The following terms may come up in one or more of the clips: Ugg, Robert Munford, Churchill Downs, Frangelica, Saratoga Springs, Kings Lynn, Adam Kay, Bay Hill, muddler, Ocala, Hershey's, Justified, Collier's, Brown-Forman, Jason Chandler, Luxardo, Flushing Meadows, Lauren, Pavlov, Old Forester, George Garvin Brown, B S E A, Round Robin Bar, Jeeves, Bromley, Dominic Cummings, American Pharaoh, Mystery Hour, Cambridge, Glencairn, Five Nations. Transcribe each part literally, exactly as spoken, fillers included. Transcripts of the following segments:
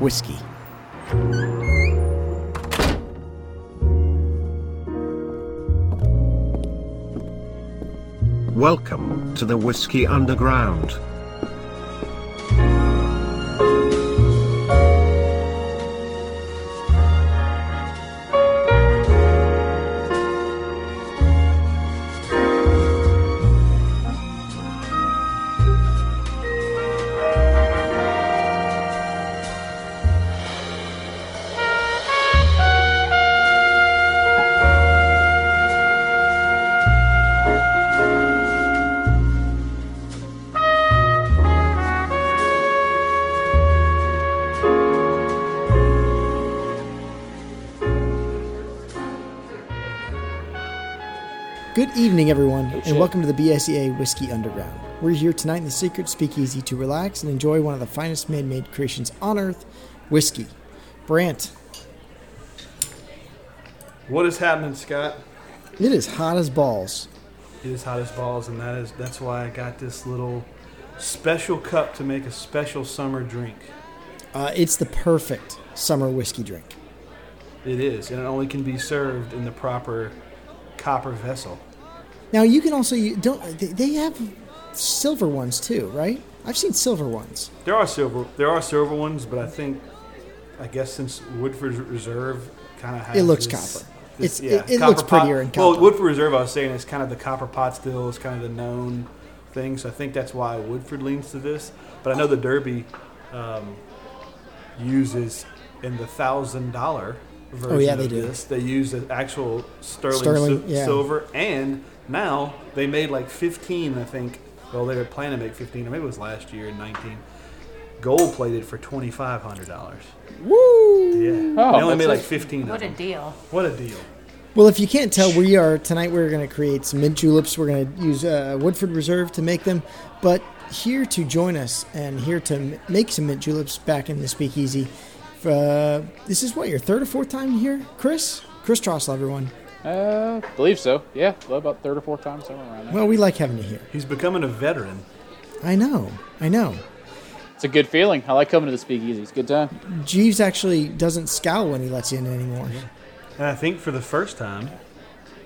whiskey. Welcome to the Whiskey Underground. Good evening, everyone, and welcome to the B S E A Whiskey Underground. We're here tonight in the secret speakeasy to relax and enjoy one of the finest man-made creations on Earth, whiskey. Brant. What is happening, Scott? It is hot as balls. It is hot as balls, and that is that's why I got this little special cup to make a special summer drink. Uh, it's the perfect summer whiskey drink. It is, and it only can be served in the proper copper vessel. Now you can also you don't they have silver ones too, right? I've seen silver ones. There are silver there are silver ones, but I think I guess since Woodford Reserve kind of has it looks this, copper. This, it's yeah, it, it copper looks pot. prettier in copper. Well, Woodford Reserve, I was saying, is kind of the copper pot still is kind of the known thing, so I think that's why Woodford leans to this. But I know the Derby um, uses in the thousand dollar. Oh yeah, they do. This. They use the actual sterling, sterling si- yeah. silver, and now they made like fifteen, I think. Well, they were planning to make fifteen, or maybe it was last year in nineteen. Gold plated for twenty five hundred dollars. Woo! Yeah, oh, they only made like fifteen. What a deal! What a deal! Well, if you can't tell, we are tonight. We're going to create some mint juleps. We're going to use uh, Woodford Reserve to make them, but here to join us and here to make some mint juleps back in the speakeasy. Uh, this is what, your third or fourth time here, Chris? Chris Trostle, everyone. Uh, believe so. Yeah, about third or fourth time, somewhere around there. Well, we like having you here. He's becoming a veteran. I know. I know. It's a good feeling. I like coming to the speakeasy. It's a good time. Jeeves actually doesn't scowl when he lets you in anymore. And I think for the first time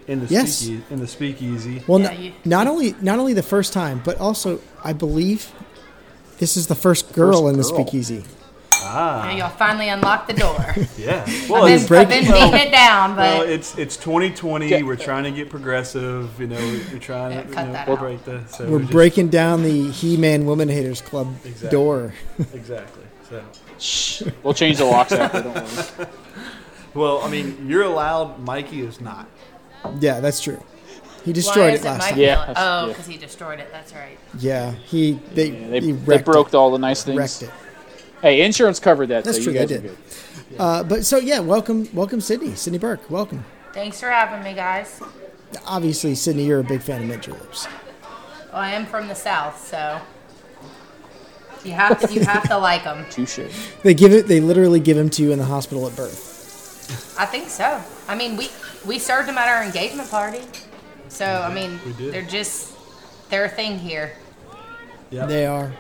in the yes. speakeasy. In the speakeasy. Well, yeah, no, you- not only not only the first time, but also I believe this is the first girl first in the girl. speakeasy. Ah. Now y'all finally unlocked the door. Yeah. Well, I've been, I've been well, beating it down, but well, it's it's twenty twenty. Yeah. We're trying to get progressive. You know, we're trying yeah, to cut you know, that we'll break the, so We're, we're just, breaking down the He-Man Woman Haters Club exactly. door. Exactly. So shh. We'll change the locks after. Don't worry. Well, I mean, you're allowed. Mikey is not. Yeah, that's true. He destroyed it last time. Yeah. Oh, because yeah. he destroyed it. That's right. Yeah. He they yeah, they, he they broke it. all the nice things. Wrecked it. Hey, insurance covered that. That's so true. You guys I did. Good. Yeah. Uh, but so yeah, welcome, welcome, Sydney, Sydney Burke, welcome. Thanks for having me, guys. Obviously, Sydney, you're a big fan of mint juleps. Well, I am from the South, so you have to, you have to like them. Touche. They give it. They literally give them to you in the hospital at birth. I think so. I mean, we we served them at our engagement party, so I mean, they're just they're a thing here. Yeah, they are.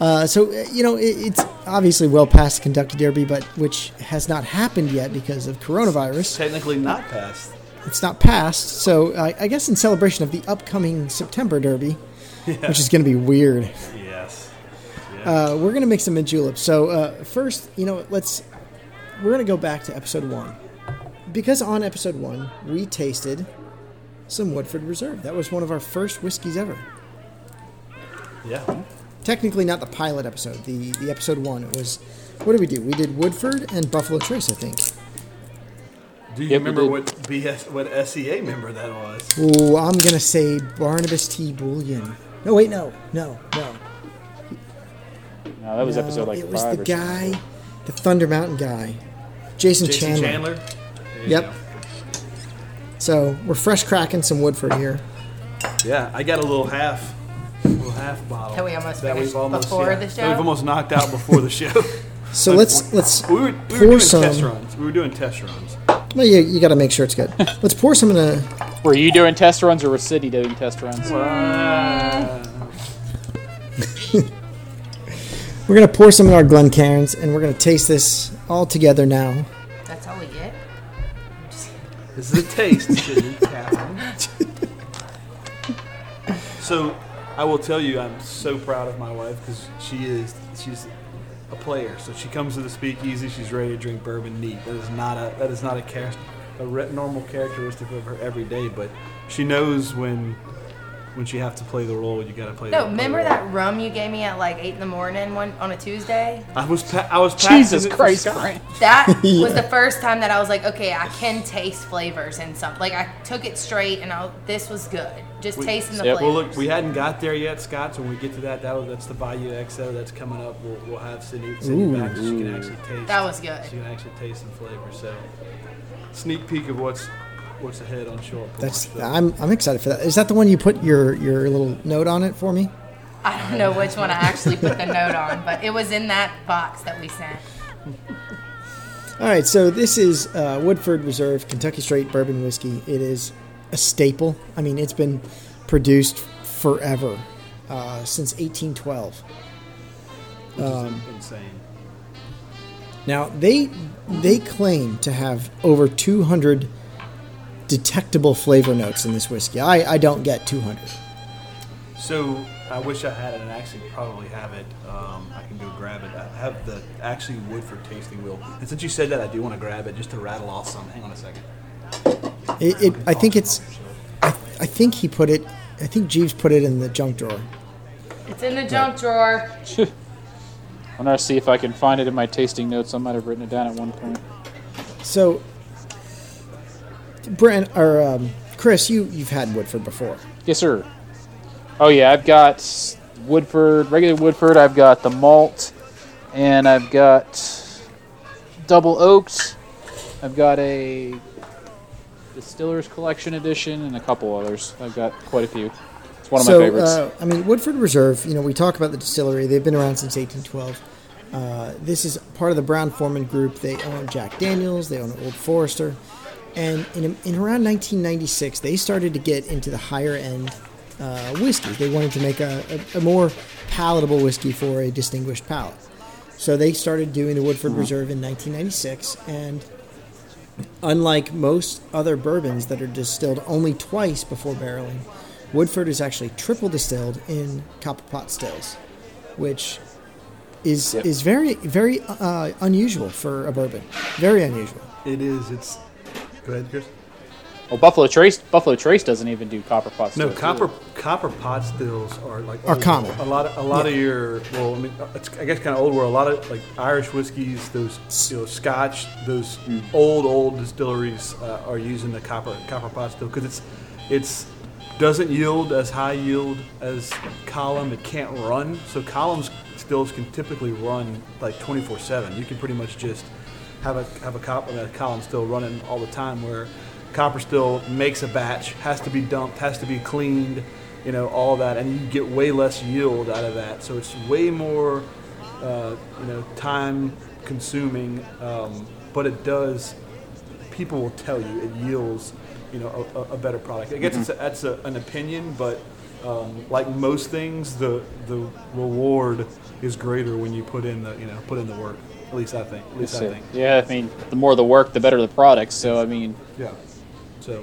Uh, so, you know, it, it's obviously well past the Kentucky Derby, but which has not happened yet because of coronavirus. It's technically not passed. It's not passed. So I, I guess in celebration of the upcoming September Derby, yeah. which is going to be weird. Yes. Yeah. Uh, we're going to make some mint juleps. So uh, first, you know, let's we're going to go back to episode one, because on episode one, we tasted some Woodford Reserve. That was one of our first whiskeys ever. Yeah. Technically not the pilot episode, the, the episode one. It was, what did we do? We did Woodford and Buffalo Trace, I think. Do you yep, remember what B S, what S E A member that was? Oh, I'm going to say Barnabas T. Bullion. No, wait, no, no, no. No, that was no, episode like five or something. It was the guy, something. the Thunder Mountain guy, Jason, Jason Chandler. Chandler? Yep. Go. So we're fresh cracking some Woodford here. Yeah, I got a little half. Half bottle that we almost that finished almost, before yeah, the show. That we've almost knocked out before the show. So let's let's we were, we pour were doing some. Test runs. We were doing test runs. Well, you you got to make sure it's good. Let's pour some in a. Were you doing test runs or was Cindy doing test runs? Wow. We're going to pour some in our Glencairns, and we're going to taste this all together now. That's all we get? This is a taste. So, I will tell you, I'm so proud of my wife, because she is, she's a player. So she comes to the speakeasy, she's ready to drink bourbon neat. That is not a, that is not a char- a re- normal characteristic of her every day, but she knows when... When you have to play the role, you gotta play. No, the remember role. That rum you gave me at like eight in the morning one on a Tuesday? I was pa- I was Jesus Christ, Brant. That yeah. was the first time that I was like, okay, I can taste flavors and something. Like I took it straight, and I, this was good. Just we, tasting the yep. flavors. Well, look, we hadn't got there yet, Scott. So when we get to that, that was, that's the Bayou X O that's coming up. We'll, we'll have Cindy, Cindy back, so she can actually taste. That was good. She can actually taste some flavor. So sneak peek of what's. What's ahead on short? That's so. I'm I'm excited for that. Is that the one you put your, your little note on it for me? I don't know which one I actually put the note on, but it was in that box that we sent. All right, so this is uh, Woodford Reserve Kentucky Straight Bourbon Whiskey. It is a staple. I mean, it's been produced forever, uh, since eighteen twelve. Which um, is insane. Now they they claim to have over two hundred. Detectable flavor notes in this whiskey. I, I don't get two hundred. So I wish I had it, and I actually probably have it. Um, I can go grab it. I have the actually Woodford tasting wheel. And since you said that, I do want to grab it just to rattle off some. Hang on a second. It, it, I think it's. I, I think he put it. I think Jeeves put it in the junk drawer. It's in the junk drawer. I'm gonna see if I can find it in my tasting notes. I might have written it down at one point. So. Brent or um, Chris, you you've had Woodford before. Yes, sir. Oh yeah, I've got Woodford, regular Woodford. I've got the malt, and I've got double oaks. I've got a Distillers Collection edition and a couple others. I've got quite a few. It's one of so, my favorites. Uh, I mean, Woodford Reserve. You know, we talk about the distillery. They've been around since eighteen twelve. Uh, this is part of the Brown-Forman group. They own Jack Daniels. They own Old Forester. And in, in around nineteen ninety-six, they started to get into the higher-end uh, whiskey. They wanted to make a, a, a more palatable whiskey for a distinguished palate. So they started doing the Woodford Reserve in nineteen ninety-six. And unlike most other bourbons that are distilled only twice before barreling, Woodford is actually triple distilled in copper pot stills, which is yep. is very, very uh, unusual for a bourbon. Very unusual. It is. It's... Go ahead, Chris. Well, Buffalo Trace Buffalo Trace doesn't even do copper pot stills. No, copper either. Copper pot stills are like are old, common. A lot, of, a lot yeah. of your well, I mean, it's, I guess kind of old world. A lot of like Irish whiskeys, those you know, Scotch, those mm. old old distilleries uh, are using the copper copper pot still because it's it's doesn't yield as high yield as column. It can't run, so column stills can typically run like twenty-four seven. You can pretty much just. Have a have a, cop, a column still running all the time, where copper still makes a batch, has to be dumped, has to be cleaned, you know, all that, and you get way less yield out of that. So it's way more, uh, you know, time consuming, um, but it does. People will tell you it yields, you know, a, a better product. I guess mm-hmm. it's a, that's a, an opinion, but um, like most things, the the reward is greater when you put in the you know put in the work. At least I think. At least I think. Yeah, I mean, the more the work, the better the product. So I mean, yeah. So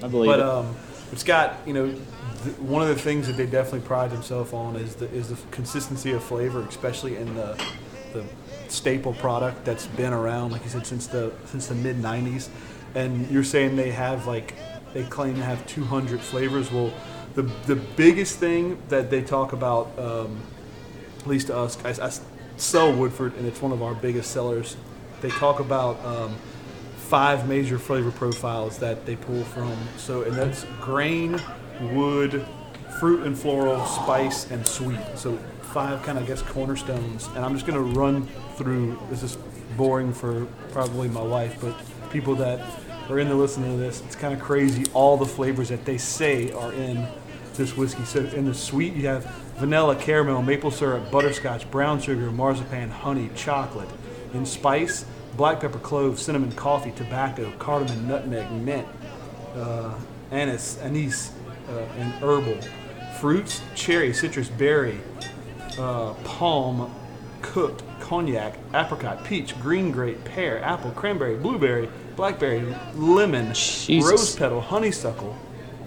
I believe. But it. um, but Scott, you know, the, one of the things that they definitely pride themselves on is the is the consistency of flavor, especially in the the staple product that's been around, like you said, since the since the mid nineties. And you're saying they have like they claim to have two hundred flavors. Well, the the biggest thing that they talk about, um, at least to us, I. I sell Woodford, and it's one of our biggest sellers. They talk about um, five major flavor profiles that they pull from. So, and that's grain, wood, fruit and floral, spice, and sweet. So five kind of, I guess, cornerstones. And I'm just going to run through. This is boring for probably my wife, but people that are in the listening to this, it's kind of crazy all the flavors that they say are in this whiskey. So in the sweet, you have vanilla, caramel, maple syrup, butterscotch, brown sugar, marzipan, honey, chocolate. In spice, black pepper, clove, cinnamon, coffee, tobacco, cardamom, nutmeg, mint, uh, anise, anise uh, and herbal. Fruits, cherry, citrus, berry, uh, palm, cooked cognac, apricot, peach, green grape, pear, apple, cranberry, blueberry, blackberry, lemon, Jesus. Rose petal, honeysuckle.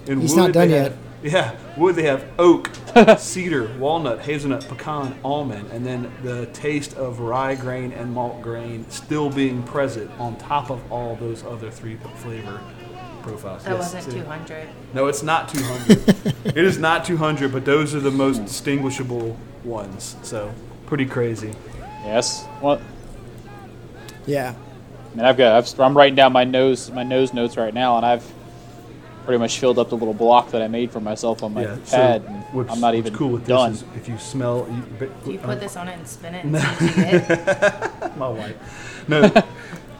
And He's not done yet. Have, yeah. Wood they have oak, cedar, walnut, hazelnut, pecan, almond, and then the taste of rye grain and malt grain still being present on top of all those other three flavor profiles. That yes, wasn't two hundred. No, it's not two hundred. It is not two hundred, but those are the most distinguishable ones. So pretty crazy. Yes. Well, yeah. I mean, I've got. I've, I'm writing down my nose, my nose notes right now, and I've pretty much filled up the little block that I made for myself on my yeah, pad. So and what's, I'm not what's even cool with done. This is if you smell, you, but, do you put uh, this on it and spin it? And no. it? My wife. No.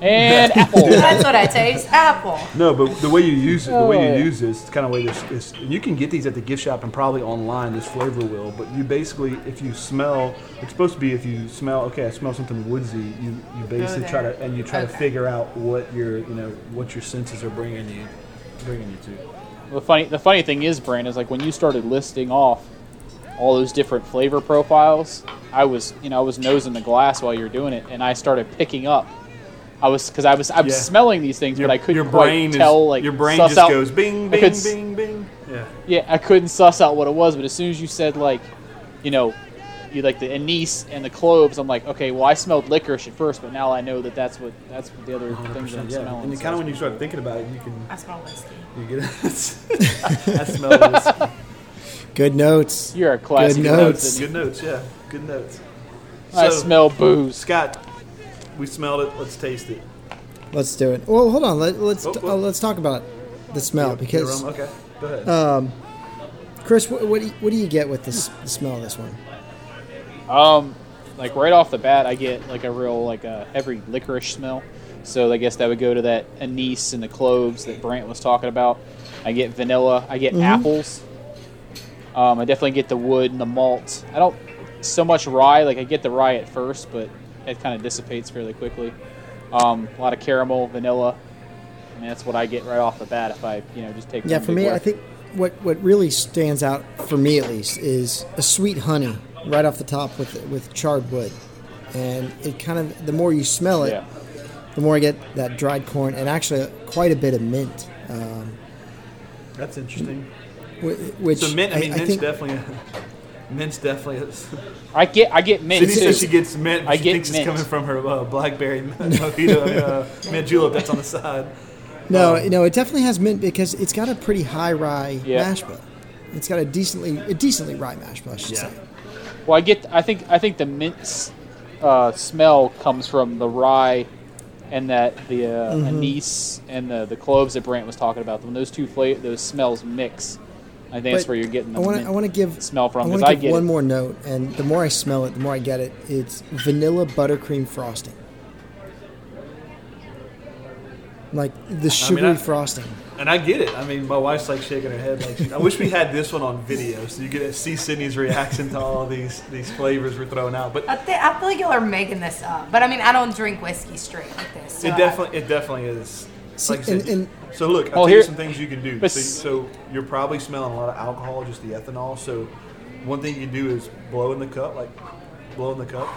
And apple. That's what I taste. Apple. No, but the way you use it, the way you use this, kind of way this is. You can get these at the gift shop and probably online. This flavor will, but you basically, if you smell, it's supposed to be if you smell. Okay, I smell something woodsy. You you basically try to and you try okay. to figure out what your you know what your senses are bringing you, bringing you to. Well, the funny the funny thing is, Brant, is like when you started listing off all those different flavor profiles, I was you know I was nosing the glass while you were doing it, and I started picking up. I was because I was I'm yeah. smelling these things, your, but I couldn't quite tell. Is, like your brain just out. goes bing, bing, could, bing, bing. Yeah, yeah. I couldn't suss out what it was, but as soon as you said like, you know, you like the anise and the cloves, I'm like, okay, well, I smelled licorice at first, but now I know that that's what that's what the other things that I'm yeah. smelling. And so kind of when you start thinking about it, you can. I smell whiskey. You get it. I smell whiskey. Good notes. You're a classic. Good notes. Good notes. Yeah. Good notes. So, I smell booze, Scott. We smelled it. Let's taste it. Let's do it. Well, hold on. Let, let's oh, oh. Uh, let's talk about the smell because. Okay. Go ahead. Um, Chris, what what do, you, what do you get with this the smell of this one? Um, like right off the bat, I get like a real like a heavy licorice smell. So I guess that would go to that anise and the cloves that Brant was talking about. I get vanilla. I get mm-hmm. apples. Um, I definitely get the wood and the malt. I don't so much rye. Like I get the rye at first, but. It kind of dissipates fairly quickly. Um, a lot of caramel, vanilla. I mean, that's what I get right off the bat if I, you know, just take. Yeah, for me, work. I think what, what really stands out for me at least is a sweet honey right off the top with with charred wood, and it kind of the more you smell it, yeah. the more I get that dried corn and actually quite a bit of mint. Um, that's interesting. Which so mint, I mean, I, I mint's think, definitely. A- Mint's definitely is. I get I get mint. She says she gets mint. I she get thinks mint. It's coming from her uh, blackberry mojito, uh, mint julep that's on the side. No, um, no, it definitely has mint because it's got a pretty high rye yeah. mash bill. It's got a decently a decently rye mash bill, I should yeah. say. Well, I get. I think I think the mint uh, smell comes from the rye and that the uh, mm-hmm. anise and the, the cloves that Brant was talking about. When those two fla- those smells mix. I think but that's where you're getting the I wanna, I wanna give, smell from. I want to give I get one it. more note, and the more I smell it, the more I get it. It's vanilla buttercream frosting. Like the sugary I mean, I, frosting. And I get it. I mean, my wife's like shaking her head. Like, she, I wish we had this one on video so you get to see Sydney's reaction to all these, these flavors we're throwing out. But I, th- I feel like y'all are making this up. But I mean, I don't drink whiskey straight like this. So it definitely, I, it definitely is. Like and, and, so look, I'll well, tell you some things you can do. So, so you're probably smelling a lot of alcohol, just the ethanol. So one thing you can do is blow in the cup, like blow in the cup,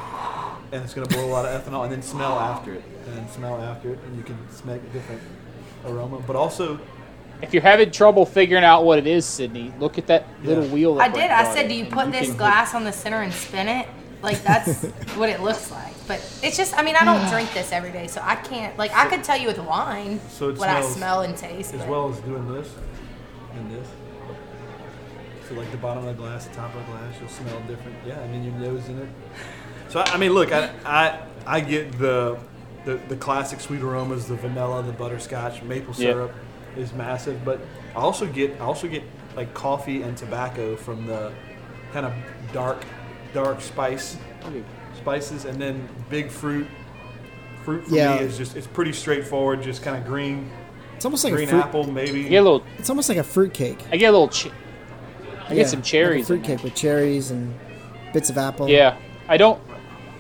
and it's going to blow a lot of ethanol, and then smell after it, and then smell after it, and you can smell a different aroma. But also, if you're having trouble figuring out what it is, Sydney, look at that yeah. little wheel. I did. I said, do you put you this glass hit. on the center and spin it? Like, that's what it looks like. But it's just, I mean, I don't drink this every day, so I can't, like, I could tell you with wine so what I smell and taste. As but. well as doing this and this. So, like, the bottom of the glass, the top of the glass, you'll smell different. Yeah, I mean, your nose in it. So, I mean, look, I I, I get the, the the classic sweet aromas, the vanilla, the butterscotch, maple syrup yep. is massive. But I also get, I also get, like, coffee and tobacco from the kind of dark, dark spice spices and then big fruit fruit for yeah. me is just it's pretty straightforward, just kind of green. It's almost like green a fruit, apple maybe I get a little, it's almost like a fruit cake. I get a little che- I yeah, get some cherries like a fruit cake with cherries and bits of apple. Yeah, I don't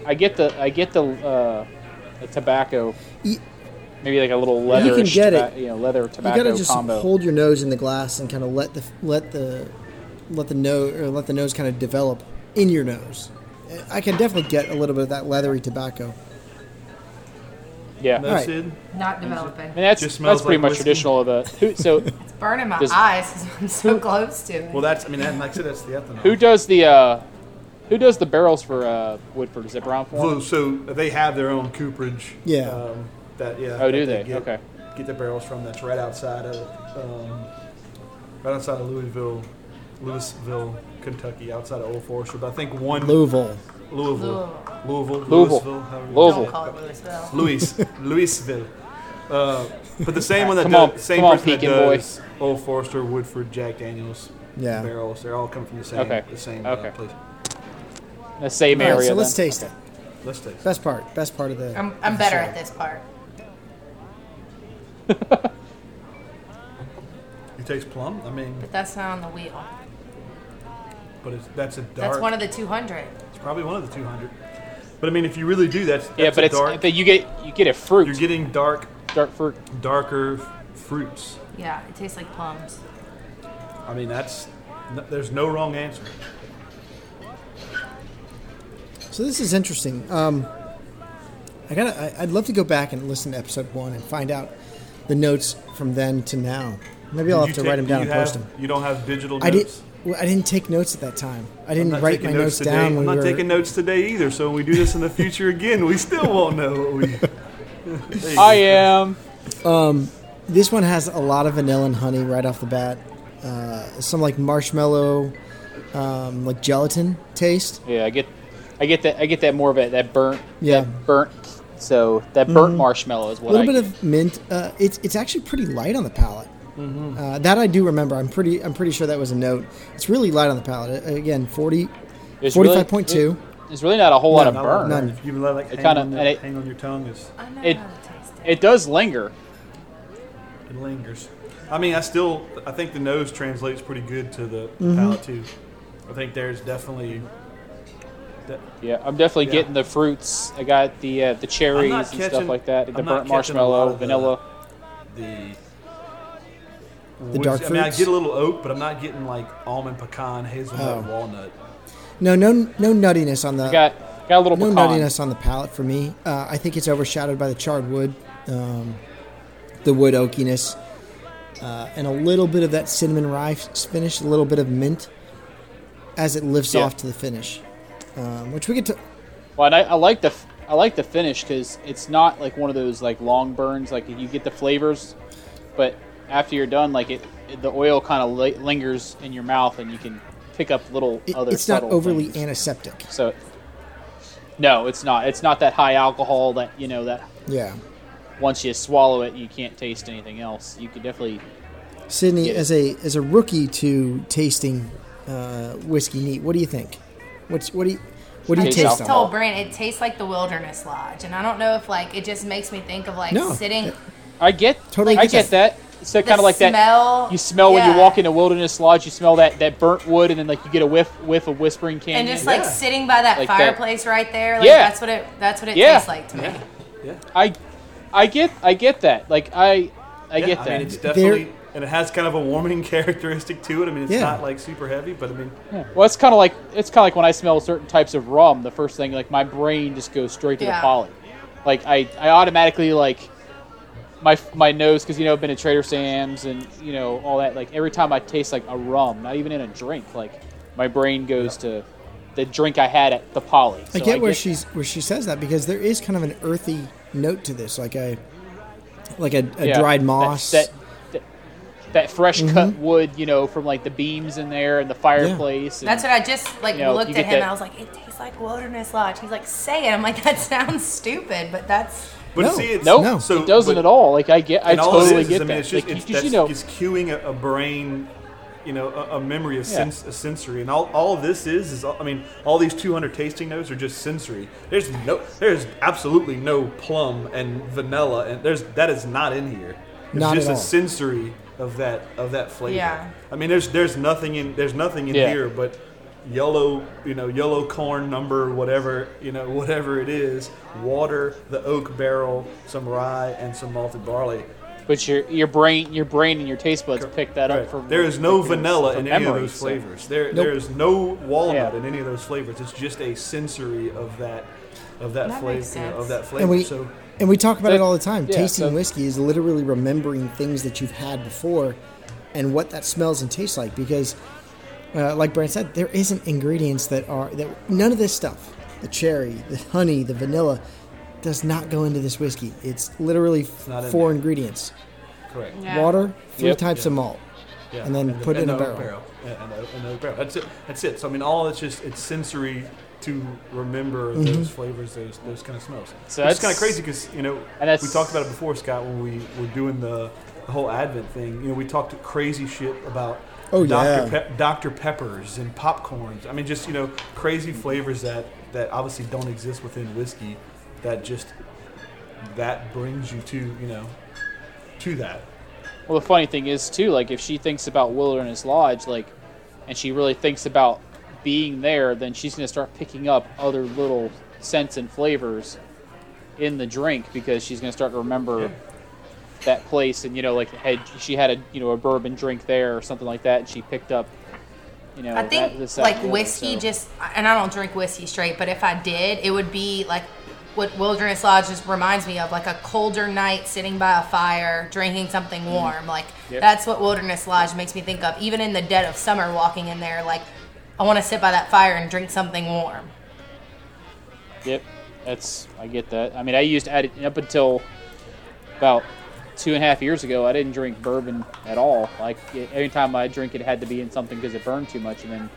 I get the I get the uh the tobacco you, maybe like a little leather you can get toba- it you know leather tobacco combo. You gotta just combo. hold your nose in the glass and kind of let the let the let the nose or let the nose kind of develop in your nose. I can definitely get a little bit of that leathery tobacco. Yeah. No, right. Sid? Not developing. And that's that's pretty like much whiskey. Traditional of the. So it's burning my does, eyes. I'm so close to it. Well, that's I mean, that, like I said, that's the ethanol. Who does the uh, who does the barrels for uh, Woodford? Is it Brown-Forman? Well, so they have their own cooperage. Yeah. Um, that yeah. Oh, that do they? they? Get, okay. Get the barrels from that's right outside of um, right outside of Louisville, Louisville, Kentucky, outside of Old Forester. But I think one Louisville. Louisville, Louisville, Louisville, Louisville, Louis, Louisville. Uh, but the same one that does, on, same person on, that does Old Forester, Woodford, Jack Daniels, yeah. barrels. They're all coming from the same, okay. the same okay. uh, place, the same all area. Right, so then. let's taste it. Let's taste it. Best part, best part of the. I'm, I'm better at this part. It tastes plum. I mean, but that's not on the wheel. But it's that's a dark. That's one of the two hundred. Probably one of the two hundred. But I mean, if you really do, that's, that's yeah. But it's dark, but you get you get a fruit. You're getting dark, dark fruit, darker f- fruits. Yeah, it tastes like plums. I mean, that's no, there's no wrong answer. So this is interesting. Um, I gotta. I, I'd love to go back and listen to episode one and find out the notes from then to now. Maybe I'll did have to take, write them down do and have, post them. You don't have digital notes? I did, Well, I didn't take notes at that time. I didn't write my notes, notes down. I'm when not we were... taking notes today either. So when we do this in the future again, we still won't know what we. I am. Um, this one has a lot of vanilla and honey right off the bat. Uh, some like marshmallow, um, like gelatin taste. Yeah, I get, I get that. I get that more of it. That burnt. Yeah, that burnt. So that burnt mm-hmm. marshmallow is what. A little I bit get. of mint. Uh, it's it's actually pretty light on the palate. Mm-hmm. Uh, that I do remember. I'm pretty. I'm pretty sure that was a note. It's really light on the palate. Again, forty, forty-five point two. Really, there's really not a whole no, lot of burn. None. If you let like it hang, kinda, on the, it, hang on your tongue, is it, it, it does linger. It lingers. I mean, I still. I think the nose translates pretty good to the mm-hmm. palate too. I think there's definitely. De- yeah, I'm definitely yeah. getting the fruits. I got the uh, the cherries and catching, stuff like that. The I'm burnt marshmallow, vanilla. The, the The dark fruits. I mean, I get a little oak, but I'm not getting like almond, pecan, hazelnut, oh. walnut. No, no, no nuttiness on the. I got got a little no pecan. nuttiness on the palate for me. Uh, I think it's overshadowed by the charred wood, um, the wood oakiness, uh, and a little bit of that cinnamon rye finish, a little bit of mint, as it lifts yeah. off to the finish, um, which we get to. Well, and I, I like the I like the finish because it's not like one of those like long burns. Like you get the flavors, but. After you're done, like it, it the oil kind of li- lingers in your mouth, and you can pick up little it, other. It's not overly things. antiseptic. So, no, it's not. It's not that high alcohol that you know that. Yeah. Once you swallow it, you can't taste anything else. You could definitely. Sydney, as a as a rookie to tasting uh, whiskey neat, what do you think? What's what do you what do you I taste? I just told Brant it tastes like the Wilderness Lodge, and I don't know if like it just makes me think of like no. sitting. I get totally. Like, I get that. So kind of like smell, that, you smell yeah. when you walk into Wilderness Lodge, you smell that, that burnt wood, and then like you get a whiff whiff of Whispering Canyon. And just like yeah. sitting by that like fireplace that. right there, like yeah. that's what it that's what it yeah. tastes like to yeah. me. Yeah, I, I get I get that. Like I, I yeah, get that. I mean, it's definitely They're, and it has kind of a warming characteristic to it. I mean, it's yeah. not like super heavy, but I mean, yeah. well, it's kind of like it's kind of like when I smell certain types of rum. The first thing, like my brain just goes straight to yeah. the poly. Like I, I automatically like. My my nose, because, you know, I've been at Trader Sam's and, you know, all that. Like, every time I taste, like, a rum, not even in a drink, like, my brain goes yeah. to the drink I had at the Poly. So I get I where get she's that. where she says that, because there is kind of an earthy note to this, like a like a, a yeah, dried moss. That that, that, that fresh mm-hmm. cut wood, you know, from, like, the beams in there and the fireplace. Yeah. And, that's what I just, like, you know, looked at him that, and I was like, it tastes like Wilderness Lodge. He's like, say it. I'm like, that sounds stupid, but that's... But no, see, it's, nope, no, so, it doesn't but, at all. Like I get, I totally is, get is, I mean, that. It's just, like, it's, just, you know, it's cueing a, a brain, you know, a, a memory, a, yeah. sens, a sensory, and all, all of this is, is, I mean, all these two hundred tasting notes are just sensory. There's no, there's absolutely no plum and vanilla, and there's that is not in here. It's not just at all. a sensory of that of that flavor. Yeah. I mean, there's there's nothing in there's nothing in yeah. here but. Yellow, you know, yellow corn number, whatever, you know, whatever it is, water, the oak barrel, some rye, and some malted barley. But your your brain your brain and your taste buds pick that right. up from. There is no vanilla in memory, any of those flavors. So. There nope. there is no walnut yeah. in any of those flavors. It's just a sensory of that of that, that flavor you know, of that flavor. And we, so and we talk about so, it all the time. Yeah, Tasting so. whiskey is literally remembering things that you've had before, and what that smells and tastes like. Because, uh, like Brant said, there isn't ingredients that are that none of this stuff. The cherry, the honey, the vanilla. Does not go into this whiskey. It's literally it's four in ingredients. Correct. Yeah. Water, three yep. types yeah. of malt, yeah. and then and the, put and it in a barrel. barrel. And the, and the barrel. That's it. That's it. So I mean, all it's just it's sensory to remember mm-hmm. those flavors, those those kind of smells. So it's kind of crazy because you know we talked about it before, Scott, when we were doing the, the whole Advent thing. You know, we talked crazy shit about oh, Doctor Yeah. Pe- Doctor Peppers and popcorns. I mean, just you know, crazy flavors that that obviously don't exist within whiskey. That just, that brings you to, you know, to that. Well, the funny thing is, too, like, if she thinks about Wilderness Lodge, like, and she really thinks about being there, then she's going to start picking up other little scents and flavors in the drink because she's going to start to remember yeah. that place. And, you know, like, had she had, a you know, a bourbon drink there or something like that, and she picked up, you know. I think, that, like, that whiskey other, so. just, and I don't drink whiskey straight, but if I did, it would be, like, what Wilderness Lodge just reminds me of, like a colder night sitting by a fire, drinking something warm. Like, yep. that's what Wilderness Lodge makes me think of. Even in the dead of summer, walking in there, like, I want to sit by that fire and drink something warm. Yep, that's, I get that. I mean, I used to, up until about two and a half years ago, I didn't drink bourbon at all. Like, every time I drink it, it had to be in something because it burned too much, and then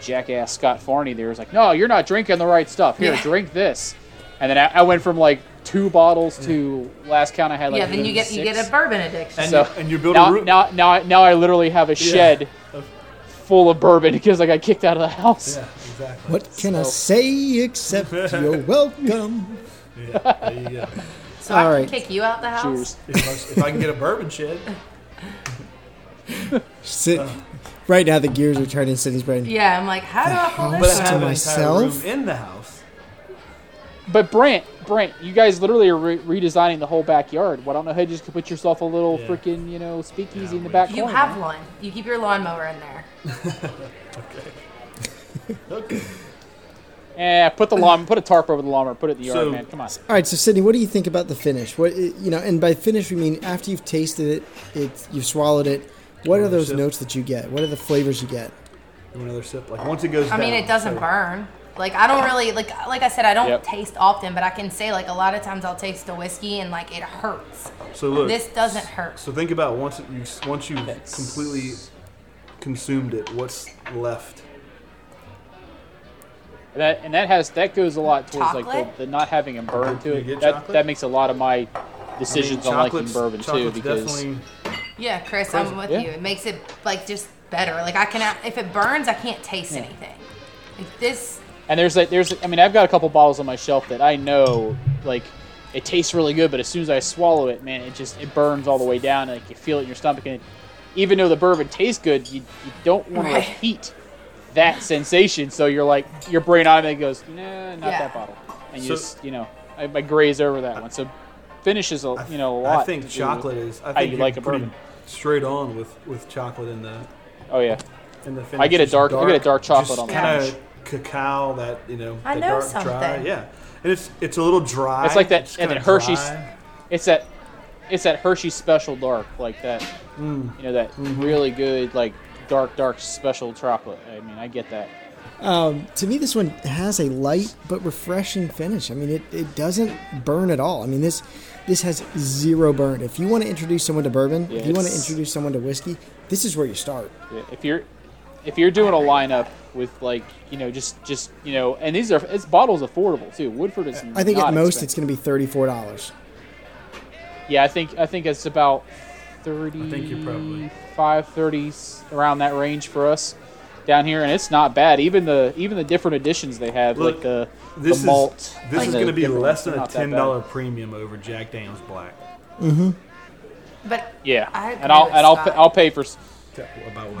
jackass Scott Farney there was like, no, you're not drinking the right stuff. Here, yeah. drink this. And then I, I went from like two bottles to last count I had like yeah. Then you get six. You get a bourbon addiction. And, so you, and you build now, a room. Now now I, now I literally have a shed yeah. full of bourbon because I got kicked out of the house. Yeah, exactly. What can so. I say except you're welcome? yeah, there you go. So All I right. can kick you out the house. Cheers. If, I, if I can get a bourbon shed. Sit. Uh. Right now the gears are turning in Sydney's brain. Yeah, I'm like, how the do I pull this out to myself? Room in the house. But Brant, Brant, you guys literally are re- redesigning the whole backyard. Why don't you just put yourself a little yeah. freaking, you know, speakeasy yeah, in the back corner? You have man. one. You keep your lawnmower in there. okay. okay. Yeah, put the lawn, put a tarp over the lawnmower, put it in the yard, so, man. Come on. All right, so Sydney, what do you think about the finish? What you know, and by finish we mean after you've tasted it, it you've swallowed it. What are those sip? notes that you get? What are the flavors you get? You want another sip? Like once it goes. I down, mean, it doesn't so. burn. Like, I don't really, like like I said, I don't yep. taste often, but I can say, like, a lot of times I'll taste the whiskey and, like, it hurts. So, look. This doesn't hurt. So, think about once you once you've yes. completely consumed it, what's left? That And that has that goes a lot towards, chocolate? like, the, the not having a burn to it. That, that makes a lot of my decisions I mean, on liking bourbon, too, because... Yeah, Chris, crazy. I'm with yeah. you. It makes it, like, just better. Like, I can, if it burns, I can't taste yeah. anything. Like, this... And there's like, there's, I mean, I've got a couple bottles on my shelf that I know, like, it tastes really good, but as soon as I swallow it, man, it just, it burns all the way down, and like, you feel it in your stomach, and even though the bourbon tastes good, you, you don't want to right. repeat that sensation, so you're like, your brain automatically goes, nah, not yeah. that bottle, and you so, just, you know, I, I graze over that I, one, so finishes, a, you know, a lot. I think chocolate is, I think you like a bourbon. Straight on with, with chocolate in the. Oh yeah. In the finish. I get a dark, dark, I get a dark chocolate on that. Cacao, that you know, I the know dark something. Dry, yeah, and it's it's a little dry. It's like that, it's and then Hershey's. Dry. It's that, it's that Hershey Special Dark, like that. Mm. You know that mm-hmm. really good, like dark, dark special chocolate. I mean, I get that. Um, to me, this one has a light but refreshing finish. I mean, it, it doesn't burn at all. I mean, this this has zero burn. If you want to introduce someone to bourbon, yeah, if you want to introduce someone to whiskey, this is where you start. Yeah, if you're if you're doing a lineup. With like you know just just you know and these are it's bottles affordable too. Woodford is. I think not at most expensive. It's going to be thirty four dollars. Yeah, I think I think it's about thirty. I think you're probably five thirties around that range for us down here, and it's not bad. Even the even the different editions they have, Look, like the, this the malt. Is, this is going to be less than a ten dollar premium over Jack Daniel's Black. Mm-hmm. But yeah, I agree and I'll with and Scott. I'll I'll pay for.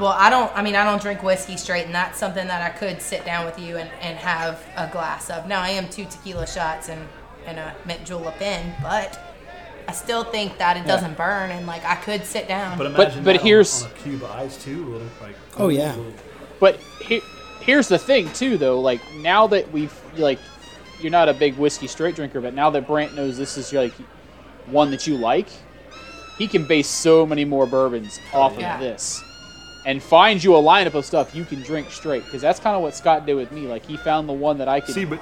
Well, I don't, I mean, I don't drink whiskey straight, and that's something that I could sit down with you and, and have a glass of. Now, I am two tequila shots and, and a mint julep in, but I still think that it doesn't yeah. burn, and like I could sit down. But imagine but, but here's on, on a cube of ice too. Little, like, oh yeah. Little... But he, here's the thing too, though. Like now that we've like, you're not a big whiskey straight drinker, but now that Brant knows this is like one that you like, he can base so many more bourbons off yeah. of this, and find you a lineup of stuff you can drink straight. Because that's kind of what Scott did with me. Like he found the one that I could. See, but...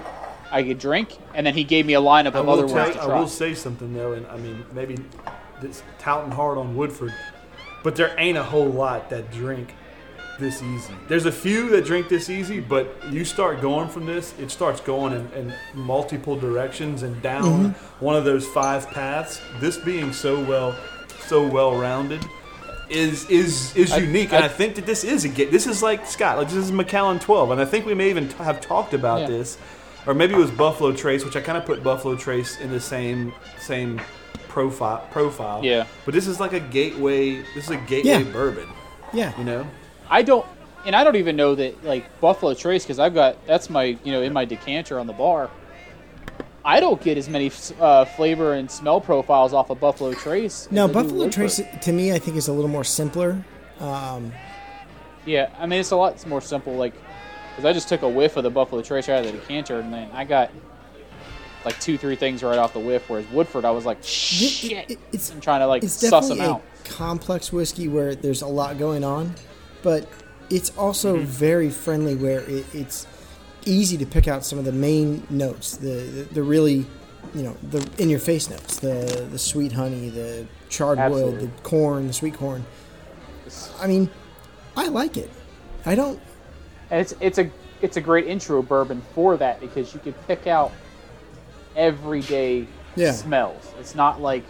I could drink, and then he gave me a lineup of other ones to try. I will say something though, and I mean maybe it's touting hard on Woodford, but there ain't a whole lot that drink this easy. There's a few that drink this easy, but you start going from this, it starts going in, in multiple directions and down mm-hmm. one of those five paths. This being so well, so well rounded is is is I, unique, I, and I think that this is a get. This is like Scott, like this is Macallan twelve, and I think we may even t- have talked about yeah. this. Or maybe it was Buffalo Trace, which I kind of put Buffalo Trace in the same same profile. Profile. Yeah. But this is like a gateway. This is a gateway yeah. bourbon. Yeah. You know. I don't, and I don't even know that like Buffalo Trace because I've got that's my you know in my decanter on the bar. I don't get as many uh, flavor and smell profiles off of Buffalo Trace. No, Buffalo Trace to me I think is a little more simpler. Um, yeah, I mean it's a lot more simple like. Because I just took a whiff of the Buffalo Trace out of the decanter, and then I got like two, three things right off the whiff. Whereas Woodford, I was like, shit, it, it's, I'm trying to like suss them out. It's definitely a complex whiskey where there's a lot going on, but it's also mm-hmm. very friendly where it, it's easy to pick out some of the main notes, the the, the really, you know, the in-your-face notes, the, the sweet honey, the charred Absolutely. wood, the corn, the sweet corn. I mean, I like it. I don't... And it's it's a it's a great intro bourbon for that because you can pick out everyday yeah. smells. It's not like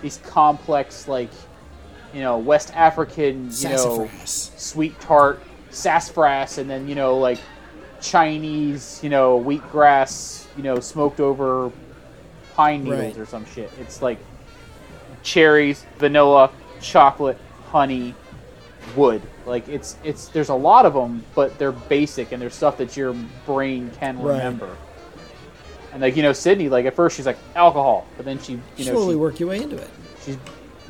these complex like you know West African you know sweet tart sassafras and then you know like Chinese you know wheatgrass you know smoked over pine needles right. or some shit. It's like cherries, vanilla, chocolate, honey. Wood like it's it's there's a lot of them, but they're basic and there's stuff that your brain can remember. Right. And like you know, Sydney, like at first she's like alcohol, but then she you know slowly she, work your way into it. She's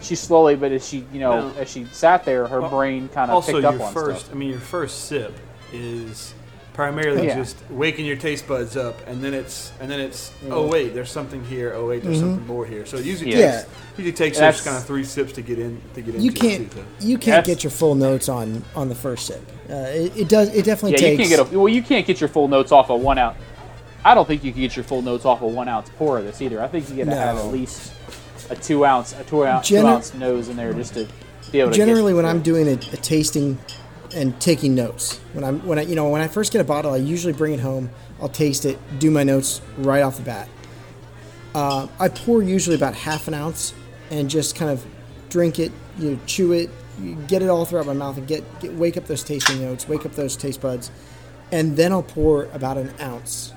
she slowly, but as she you know yeah. as she sat there, her well, brain kind of picked up your on first, stuff. I mean, your first sip is primarily yeah. just waking your taste buds up, and then it's and then it's mm. oh wait, there's something here. Oh wait, there's mm-hmm. something more here. So it usually yeah. takes yeah. usually takes just kind of three sips to get in to get into. You can't it you can't get your full notes on, on the first sip. Uh, it, it does it definitely yeah, takes. You can't get a, well, you can't get your full notes off a one ounce. I don't think you can get your full notes off a one ounce pour of this either. I think you got to no. have at least a two ounce a two ounce, Gen- two ounce nose in there just to be able to. Generally, get when I'm doing a, a tasting. And taking notes when I'm when I you know when I first get a bottle, I usually bring it home. I'll taste it, do my notes right off the bat. Uh, I pour usually about half an ounce and just kind of drink it, you know, chew it, get it all throughout my mouth and get, get wake up those tasting notes, wake up those taste buds, and then I'll pour about an ounce.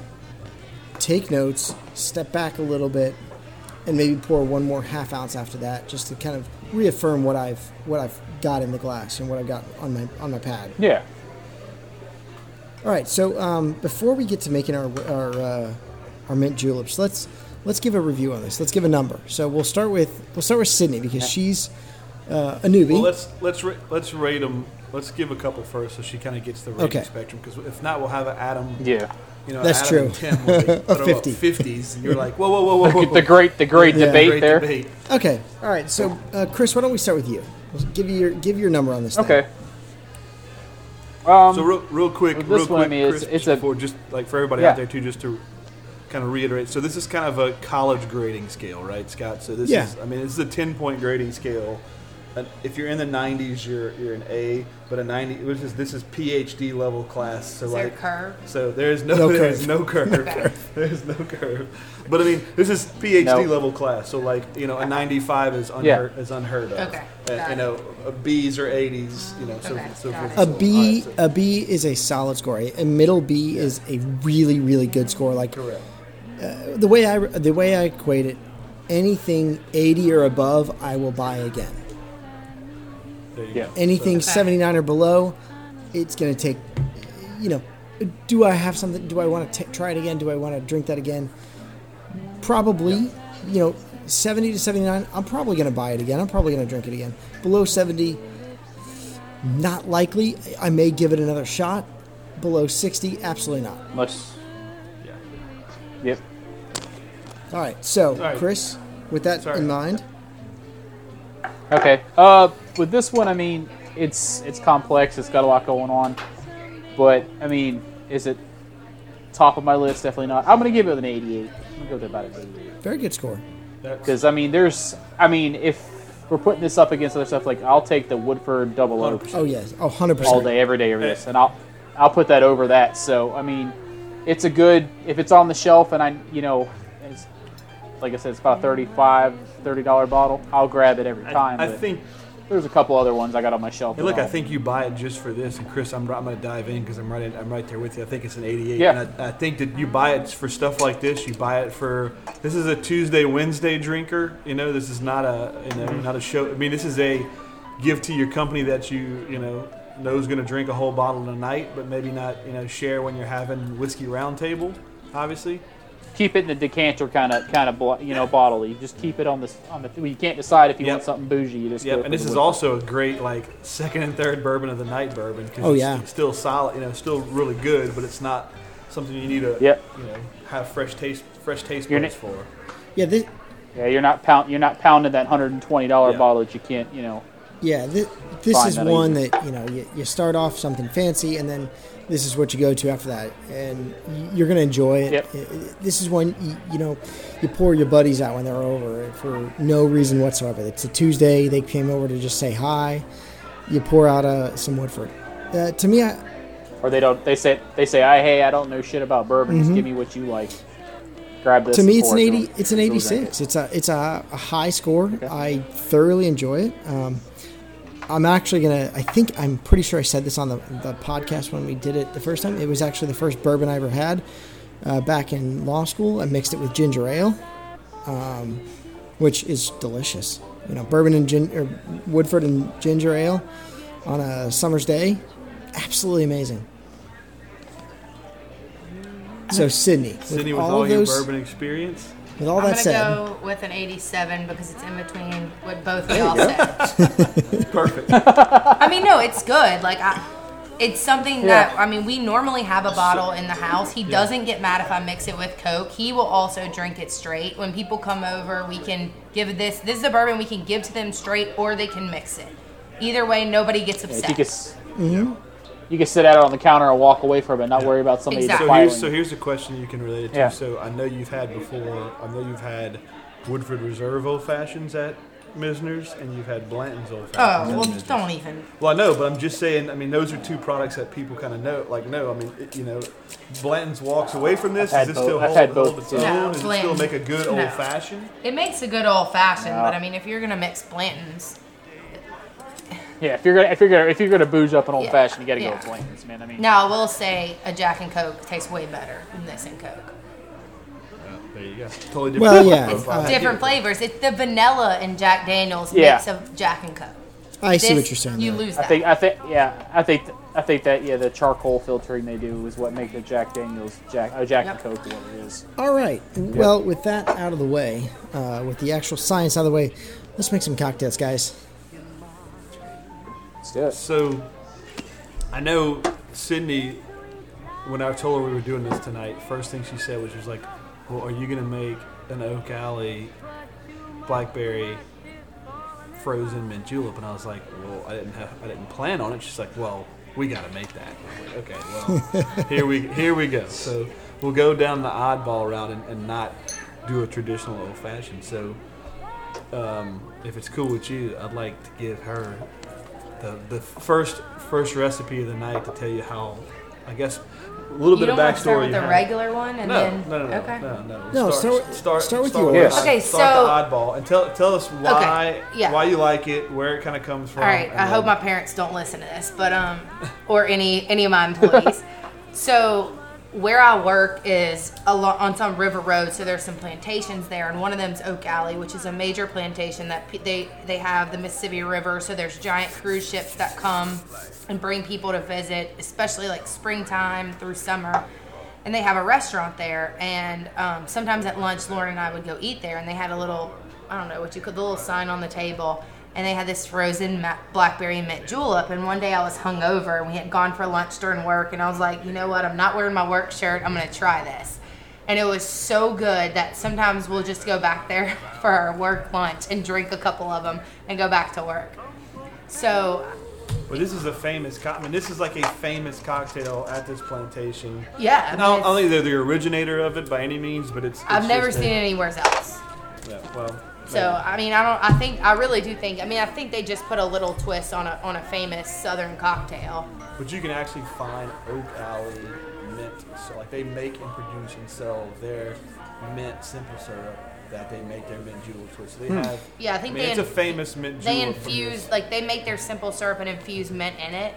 Take notes, step back a little bit, and maybe pour one more half ounce after that, just to kind of reaffirm what I've what I've got in the glass and what I've got on my on my pad. Yeah. All right. So um, before we get to making our our uh, our mint juleps, let's let's give a review on this. Let's give a number. So we'll start with we'll start with Sydney because she's uh, a newbie. Well, let's let's ra- let's rate them. Let's give a couple first, so she kind of gets the rating okay. spectrum. Because if not, we'll have an Adam. Yeah. You know, that's Adam true. And Tim will be, a fifty fifties, and you're like, whoa, whoa, whoa, whoa, whoa. The great, the great yeah. debate the great there. Debate. Okay, all right. So, uh, Chris, why don't we start with you? Let's give you your give your number on this. Okay. Um, so real, real quick, this real quick, is, Chris, it's before, a, just like for everybody yeah. out there too, just to kind of reiterate. So this is kind of a college grading scale, right, Scott? So this yeah. is, I mean, this is a ten point grading scale. And if you're in the nineties, you're you're an A, but a ninety. It was just, this is PhD level class. So is like, there a curve? So there is no, no there curve. is no curve. Okay. There is no curve. But I mean, this is PhD no. level class. So like you know, a ninety-five is unheard yeah. is unheard of. Okay. And, you know, a B's or eighties. You know, so, okay. so forth. A B so, right, so. a B is a solid score. A middle B yeah. is a really really good score. Like correct. Uh, the way I the way I equate it, anything eighty or above, I will buy again. Yeah. Anything so. seventy-nine or below, it's going to take, you know, do I have something? Do I want to t- try it again? Do I want to drink that again? Probably, yeah. you know, seventy to seventy-nine, I'm probably going to buy it again. I'm probably going to drink it again. Below seventy, not likely. I may give it another shot. Below sixty, absolutely not. Much. Yeah. Yep. All right. So, Sorry. Chris, with that Sorry. in mind. Okay. Uh, with this one, I mean, it's it's complex. It's got a lot going on. But, I mean, is it top of my list? Definitely not. I'm going to give it an eighty-eight. I'm going to go with about an eighty-eight. Very good score. Because, I mean, there's... I mean, if we're putting this up against other stuff, like, I'll take the Woodford Double Oak. Oh, yes. Oh, one hundred percent. All day, every day over this. And I'll I'll put that over that. So, I mean, it's a good... If it's on the shelf and I, you know... It's, like I said, it's about a thirty-five dollars, thirty dollars bottle. I'll grab it every time. I, I think... There's a couple other ones I got on my shelf. Hey, look, I think you buy it just for this. And Chris, I'm, I'm going to dive in because I'm right in, I'm right there with you. I think it's an eighty-eight. Yeah. And I, I think that you buy it for stuff like this. You buy it for this is a Tuesday, Wednesday drinker. You know, this is not a you know, not a show. I mean, this is a give to your company that you you know know is going to drink a whole bottle tonight, but maybe not you know share when you're having whiskey roundtable. Obviously. Keep it in the decanter kind of, kind of you know, bottle. You just keep it on the, on the. Well, you can't decide if you yep. want something bougie. You just. Yep. It and this is also a great like second and third bourbon of the night bourbon because oh, yeah. it's still solid, you know, still really good, but it's not something you need to yep. you know have fresh taste, fresh taste buds for. Yeah, this. Yeah, you're not pound, you're not pounding that one hundred twenty dollars yeah. bottle that you can't, you know. Yeah, this, this is that one easy. that you know you, you start off something fancy and then. This is what you go to after that, and you're going to enjoy it. Yep. This is when, you, you know, you pour your buddies out when they're over for no reason whatsoever. It's a Tuesday. They came over to just say hi. You pour out uh, some Woodford. Uh, to me, I... Or they don't, they say, they say, I, hey, I don't know shit about bourbon. Mm-hmm. Just give me what you like. Grab this. To me, it's an eighty, it's an eighty-six. It's a, it's a, a high score. Okay. I thoroughly enjoy it. Um, I'm actually going to, I think, I'm pretty sure I said this on the, the podcast when we did it the first time. It was actually the first bourbon I ever had uh, back in law school. I mixed it with ginger ale, um, which is delicious. You know, bourbon and gin, or Woodford and ginger ale on a summer's day. Absolutely amazing. So, Sydney. Sydney, with, with all, all your those, bourbon experience. With all I'm that said. I'm going to go with an eighty-seven because it's in between what both of y'all said. Perfect. I mean, no, it's good. Like, I, it's something yeah. that, I mean, we normally have a bottle in the house. He yeah. doesn't get mad if I mix it with Coke. He will also drink it straight. When people come over, we can give this. This is a bourbon we can give to them straight or they can mix it. Either way, nobody gets upset. Yeah, you, can, mm-hmm. you can sit out on the counter and walk away from it, not yeah. worry about somebody exactly. defiling. So here's, so here's a question you can relate it to. Yeah. So I know you've had before, I know you've had Woodford Reserve Old Fashions at Mizner's, and you've had Blanton's Old Fashions. Oh, well, Mizner's. Don't even. Well, I know, but I'm just saying, I mean, those are two products that people kind of know, like, no, I mean, it, you know, Blanton's walks away from this. Does it still hold, hold its own? No, Does it still make a good no. Old Fashioned? It makes a good Old Fashioned, no. but I mean, if you're going to mix Blanton's. Yeah, if you're gonna if you're gonna if you're gonna booze up an old yeah. fashioned, you gotta yeah. go with Blanton's, man. I mean, now I will say a Jack and Coke tastes way better than this and Coke. Well, there you go. Totally different. Well, yeah, it's uh, different flavors. It's the vanilla in Jack Daniels yeah. mix of Jack and Coke. I this, see what you're saying. You though. lose that. I think I think yeah I think th- I think that yeah the charcoal filtering they do is what makes the Jack Daniels Jack oh Jack yep. and Coke what it is. All right. Yep. Well, with that out of the way, uh, with the actual science out of the way, let's make some cocktails, guys. So, I know Sydney, when I told her we were doing this tonight, first thing she said was, she was like, well, are you going to make an Oak Alley blackberry frozen mint julep? And I was like, well, I didn't have, I didn't plan on it. She's like, well, we got to make that. Like, okay, well, here we here we go. So, we'll go down the oddball route and, and not do a traditional old fashioned. So, um, if it's cool with you, I'd like to give her... The, the first first recipe of the night to tell you how, I guess, a little you bit of backstory. You don't want to start with the regular one and no, then no, no, no, okay. no, no, no. Start, start, start, start with yours. Yes. Okay, so start the oddball and tell tell us why okay, yeah. why you like it, where it kind of comes from. All right, I hope my parents don't listen to this, but um, or any any of my employees. So where I work is a lot on some river road, so there's some plantations there, and one of them's Oak Alley, which is a major plantation that they they have the Mississippi River, so there's giant cruise ships that come and bring people to visit, especially like springtime through summer, and they have a restaurant there, and um, sometimes at lunch Lauren and I would go eat there, and they had a little I don't know what you could, the little sign on the table, and they had this frozen blackberry mint julep. And one day I was hungover, and we had gone for lunch during work, and I was like, you know what, I'm not wearing my work shirt, I'm gonna try this. And it was so good that sometimes we'll just go back there for our work lunch and drink a couple of them and go back to work. So. Well, this is a famous co- I mean, this is like a famous cocktail at this plantation. Yeah. And I, mean, I don't think they're the originator of it by any means, but it's. it's I've never seen it anywhere else. Yeah. Well. So maybe. I mean, I don't. I think I really do think. I mean, I think they just put a little twist on a on a famous Southern cocktail. But you can actually find Oak Alley mint. So like they make and produce and sell their mint simple syrup that they make their mint julep with. So they hmm. have. Yeah, I think I mean, they. It's inf- a famous mint julep. They infuse like they make their simple syrup and infuse mint in it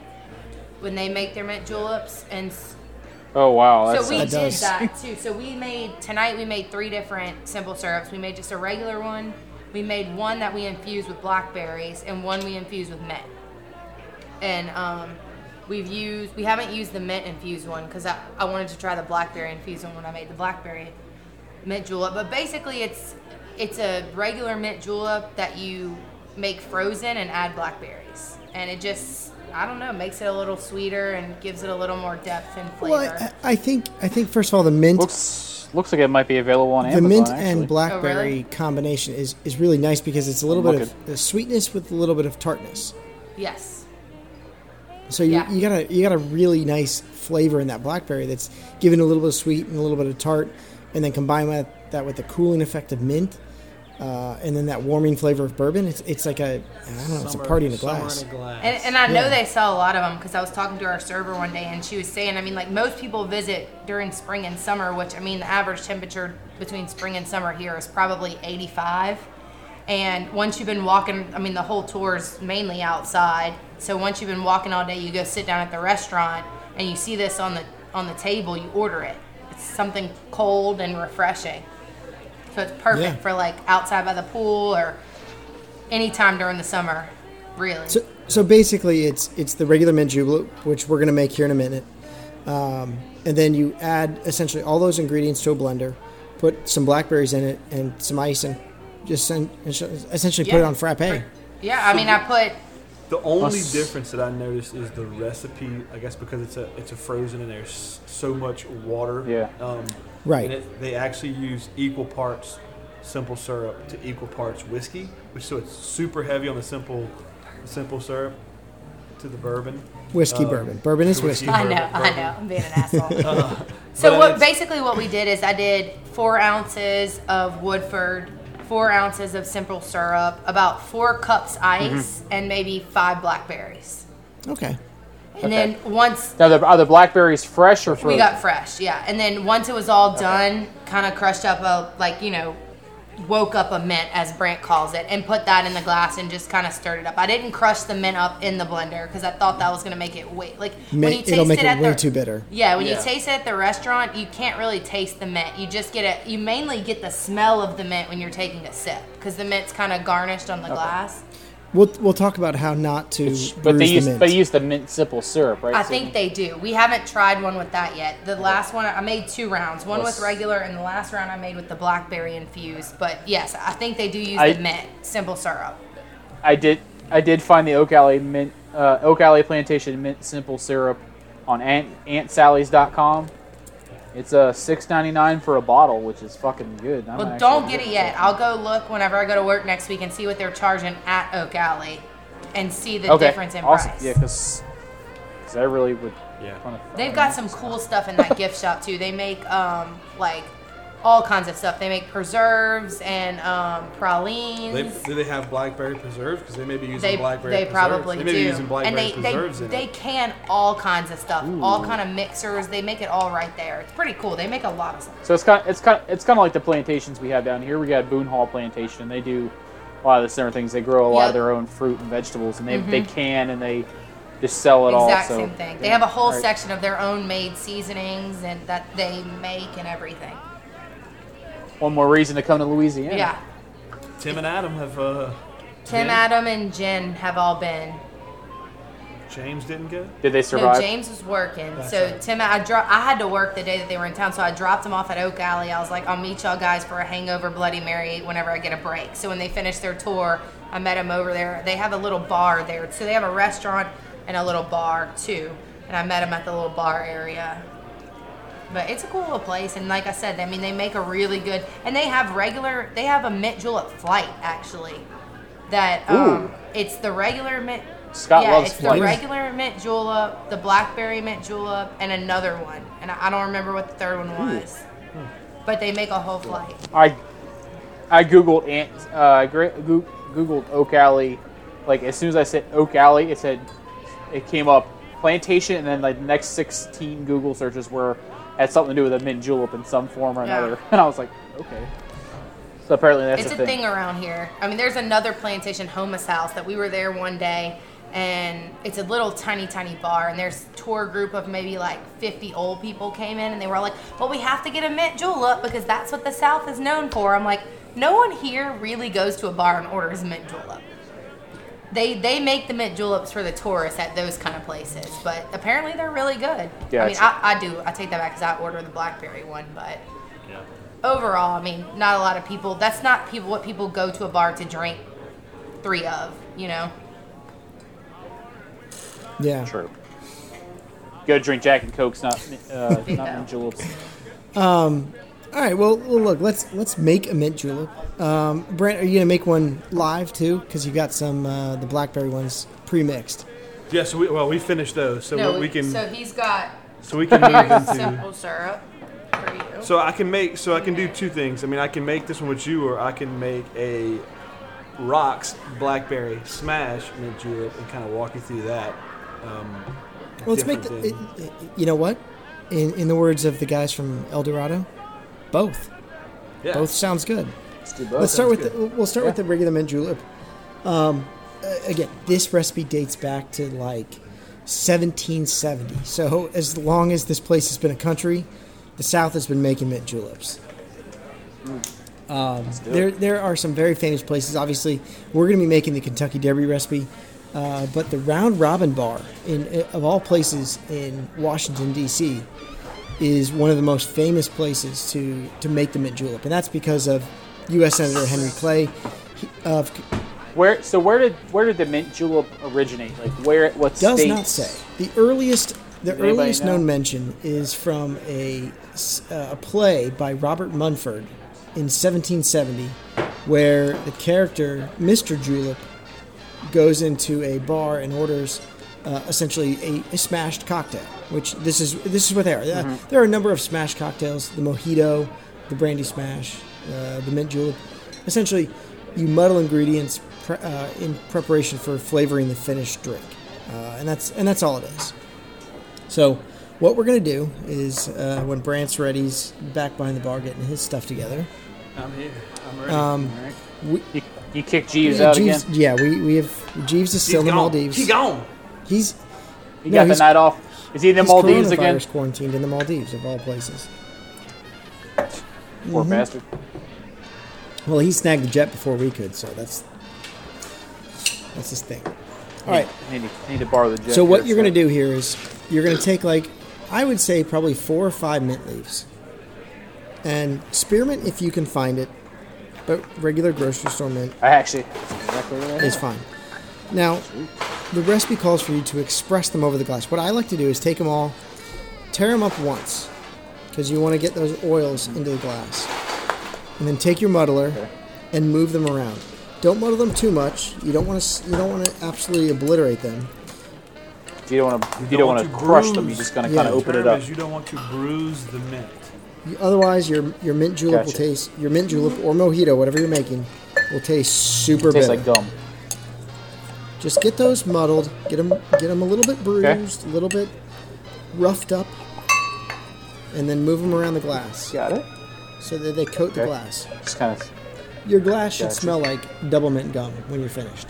when they make their mint juleps and. Oh wow! That's, so we that did does. that too. So we made tonight. We made three different simple syrups. We made just a regular one. We made one that we infused with blackberries, and one we infused with mint. And um, we've used. We haven't used the mint infused one because I, I wanted to try the blackberry infused one when I made the blackberry mint julep. But basically, it's it's a regular mint julep that you make frozen and add blackberries, and it just. I don't know, makes it a little sweeter and gives it a little more depth and flavor. Well, I, I think I think first of all the mint looks looks like it might be available on Amazon. The mint actually. and blackberry oh, really? combination is, is really nice because it's a little I'm bit looking. of sweetness with a little bit of tartness. Yes. So you yeah. you got a you got a really nice flavor in that blackberry that's given a little bit of sweet and a little bit of tart, and then combine with that with the cooling effect of mint. Uh, and then that warming flavor of bourbon, it's it's like a, I don't know, summer, it's a party in a glass. In a glass. And, and I know yeah. they sell a lot of them because I was talking to our server one day and she was saying, I mean, like most people visit during spring and summer, which I mean, the average temperature between spring and summer here is probably eighty-five. And once you've been walking, I mean, the whole tour is mainly outside. So once you've been walking all day, you go sit down at the restaurant and you see this on the on the table, you order it. It's something cold and refreshing. So it's perfect yeah. for like outside by the pool or any time during the summer, really. So, so basically, it's it's the regular mint julep, which we're going to make here in a minute, um, and then you add essentially all those ingredients to a blender, put some blackberries in it and some ice, and just send, essentially yeah. put it on frappe. Yeah, I mean, I put. The only s- difference that I noticed is the recipe. I guess because it's a it's a frozen and there's so much water. Yeah. Um, Right. And it, they actually use equal parts simple syrup to equal parts whiskey, which so it's super heavy on the simple simple syrup to the bourbon. Whiskey um, bourbon. Bourbon is whiskey. I know, bourbon, I know. I'm being an asshole. uh, so what basically what we did is I did four ounces of Woodford, four ounces of simple syrup, about four cups ice, mm-hmm. and maybe five blackberries. Okay. And okay. then once... Now, the, are the blackberries fresh or fruit? We got fresh, yeah. And then once it was all okay. done, kind of crushed up a, like, you know, woke up a mint, as Brant calls it, and put that in the glass and just kind of stirred it up. I didn't crush the mint up in the blender because I thought that was going to make it way... Like, mint, when you taste it'll make it, at it way the, too bitter. Yeah, when yeah. you taste it at the restaurant, you can't really taste the mint. You just get it... You mainly get the smell of the mint when you're taking a sip because the mint's kind of garnished on the okay. glass. We'll we'll talk about how not to bruise but they use the mint. They use the mint simple syrup, right? I so think they do. We haven't tried one with that yet. The last one I made two rounds, one with regular, and the last round I made with the blackberry infused. But yes, I think they do use I, the mint simple syrup. I did I did find the Oak Alley mint uh, Oak Alley Plantation mint simple syrup on Aunt Aunt Sally's dot com. It's a uh, six ninety-nine for a bottle, which is fucking good. I'm well, don't get it yet. It. I'll go look whenever I go to work next week and see what they're charging at Oak Alley, and see the okay. difference in awesome. price. Yeah, because I really would. Yeah. Wanna They've got some stuff. cool stuff in that gift shop too. They make um like all kinds of stuff. They make preserves and um, pralines. They, do they have blackberry preserves? Because they may be using they, blackberry they preserves. Probably they probably do. They may be using blackberry and they, preserves they, in they it. can all kinds of stuff, Ooh. all kind of mixers. They make it all right there. It's pretty cool. They make a lot of stuff. So it's kind of, it's kind of, it's kind of like the plantations we have down here. We got Boone Hall Plantation. They do a lot of the similar things. They grow a lot yep. of their own fruit and vegetables, and they mm-hmm. they can and they just sell it exact all. Exact same so thing. They, they have a whole right. section of their own made seasonings and that they make and everything. One more reason to come to Louisiana. Yeah. Tim and Adam have. Uh, Tim, been. Adam, and Jen have all been. James didn't go? Did they survive? No, James was working. That's so right. Tim, I dro- I had to work the day that they were in town, so I dropped them off at Oak Alley. I was like, I'll meet y'all guys for a hangover Bloody Mary whenever I get a break. So when they finished their tour, I met them over there. They have a little bar there. So they have a restaurant and a little bar, too. And I met them at the little bar area. But it's a cool little place, and like I said, I mean, they make a really good, and they have regular, they have a mint julep flight, actually, that, um, it's the regular mint, Scott yeah, loves it's flights. The regular mint julep, the blackberry mint julep, and another one, and I don't remember what the third one was, Ooh. But they make a whole flight. I, I googled Aunt, uh, googled Oak Alley, like, as soon as I said Oak Alley, it said, it came up, plantation, and then, like, the next sixteen Google searches were had something to do with a mint julep in some form or another. Yeah. And I was like, okay. So apparently that's it's a thing. It's a thing around here. I mean, there's another plantation, Homa's House, that we were there one day, and it's a little tiny, tiny bar, and there's a tour group of maybe like fifty old people came in, and they were all like, well, we have to get a mint julep because that's what the South is known for. I'm like, no one here really goes to a bar and orders mint julep. They they make the mint juleps for the tourists at those kind of places, but apparently they're really good. Yeah, I mean, I, I do. I take that back because I ordered the blackberry one, but yeah. Overall, I mean, not a lot of people. That's not people what people go to a bar to drink three of, you know? Yeah. True. Go drink Jack and Cokes, not, uh, yeah. not mint juleps. Um, all right, well, look, let's let's make a mint julep. Um, Brant, are you gonna make one live too? Because you got some uh, the blackberry ones pre-mixed. Yes. Yeah, so we, well, we finished those, so no, we, we can. So he's got. So we can move into simple syrup for you. So I can make. So I can do two things. I mean, I can make this one with you, or I can make a rocks blackberry smash mint julep and kind of walk you through that. Um, well, let's make the. It, it, you know what? In in the words of the guys from El Dorado, both. Yeah. Both sounds good. Let's, Let's start with the, we'll start yeah. with the regular mint julep. Um, again, this recipe dates back to like seventeen seventy. So as long as this place has been a country, the South has been making mint juleps. Mm. Um, there there are some very famous places. Obviously, we're going to be making the Kentucky Derby recipe, uh, but the Round Robin Bar, in of all places in Washington D C, is one of the most famous places to to make the mint julep, and that's because of U S Senator Henry Clay. Of where so where did where did the mint julep originate? Like where? What does states? Not say. The earliest the Does earliest known mention is from a uh, a play by Robert Munford in seventeen seventy, where the character Mister Julep goes into a bar and orders uh, essentially a, a smashed cocktail. Which this is this is what they are. Mm-hmm. Uh, there are a number of smashed cocktails: the mojito, the brandy smash. Uh, the mint julep. Essentially, you muddle ingredients pre- uh, in preparation for flavoring the finished drink, uh, and that's and that's all it is. So, what we're gonna do is uh, when Brant's ready's back behind the bar getting his stuff together. I'm here. I'm ready. Um, all right. we, you, you kicked Jeeves yeah, out Jeeves, again. Yeah, we, we have Jeeves is still in the Maldives. He's gone. He's he no, got he's, the night off. Is he in the Maldives again? He's coronavirus quarantined in the Maldives of all places. Poor mm-hmm. bastard. Well, he snagged the jet before we could, so that's that's his thing. All right. I need, I need to borrow the jet. So what here, you're so. going to do here is you're going to take, like, I would say probably four or five mint leaves. And spearmint if you can find it, but regular grocery store mint I actually, exactly what I is fine. Now, the recipe calls for you to express them over the glass. What I like to do is take them all, tear them up once, because you want to get those oils into the glass. And then take your muddler okay. and move them around. Don't muddle them too much. You don't want to. You don't want to absolutely obliterate them. You don't want to. You, you don't want to crush them. You're just going to yeah. kind of open it up. You don't want to bruise the mint. You, otherwise, your your mint julep gotcha. will taste your mint julep or mojito, whatever you're making, will taste super bitter. Tastes like gum. Just get those muddled. Get them. Get them a little bit bruised, okay. a little bit roughed up, and then move them around the glass. Got it. So that they coat okay. the glass. Just kind of. Your glass should gotcha. smell like double mint gum when you're finished.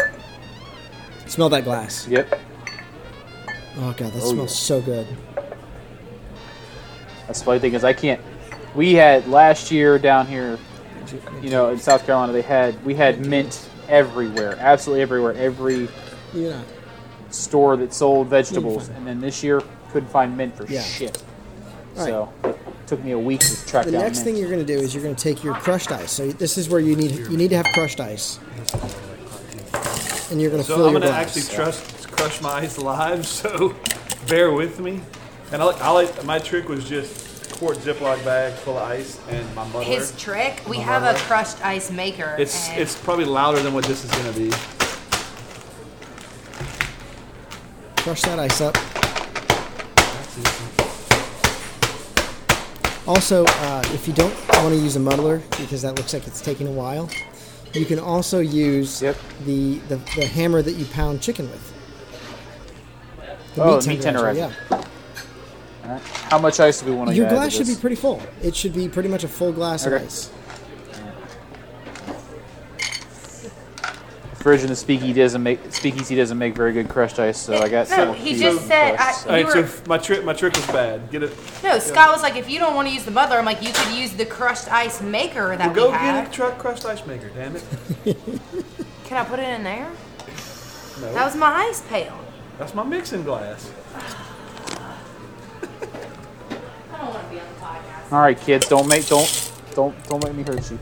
Smell that glass. Yep. Oh god, that oh, smells yeah. so good. That's the funny thing is I can't. We had last year down here, you know, in South Carolina, they had we had mint everywhere, absolutely everywhere, every. Yeah. store that sold vegetables, and then this year couldn't find mint for yeah. shit. Right. So it took me a week to track the down. The next mint. Thing you're going to do is you're going to take your crushed ice. So this is where you need you need to have crushed ice, and you're going to so fill I'm your gonna glass. So I'm going to actually trust, crush my ice live. So bear with me. And I like, I like my trick was just. Quart Ziploc bag full of ice and my mother. His trick? We have mother. a crushed ice maker. It's it's probably louder than what this is going to be. Crush that ice up. Also, uh, if you don't want to use a muddler, because that looks like it's taking a while, you can also use yep. the, the, the hammer that you pound chicken with. The oh, meat tenderizer. Yeah. How much ice do we want to Your add? Your glass to this? Should be pretty full. It should be pretty much a full glass okay. of ice. The fridge in the speakeasy doesn't make speakeasy doesn't make very good crushed ice, so it, I got. No, he just said. I, so. All right, were, so my trick my trick was bad. Get it. No, Scott was like, if you don't want to use the muddler, I'm like, you could use the crushed ice maker that well, we have. Go get a crushed ice maker, damn it. Can I put it in there? No. That was my ice pail. That's my mixing glass. All right, kids, don't make don't don't don't make me hurt you.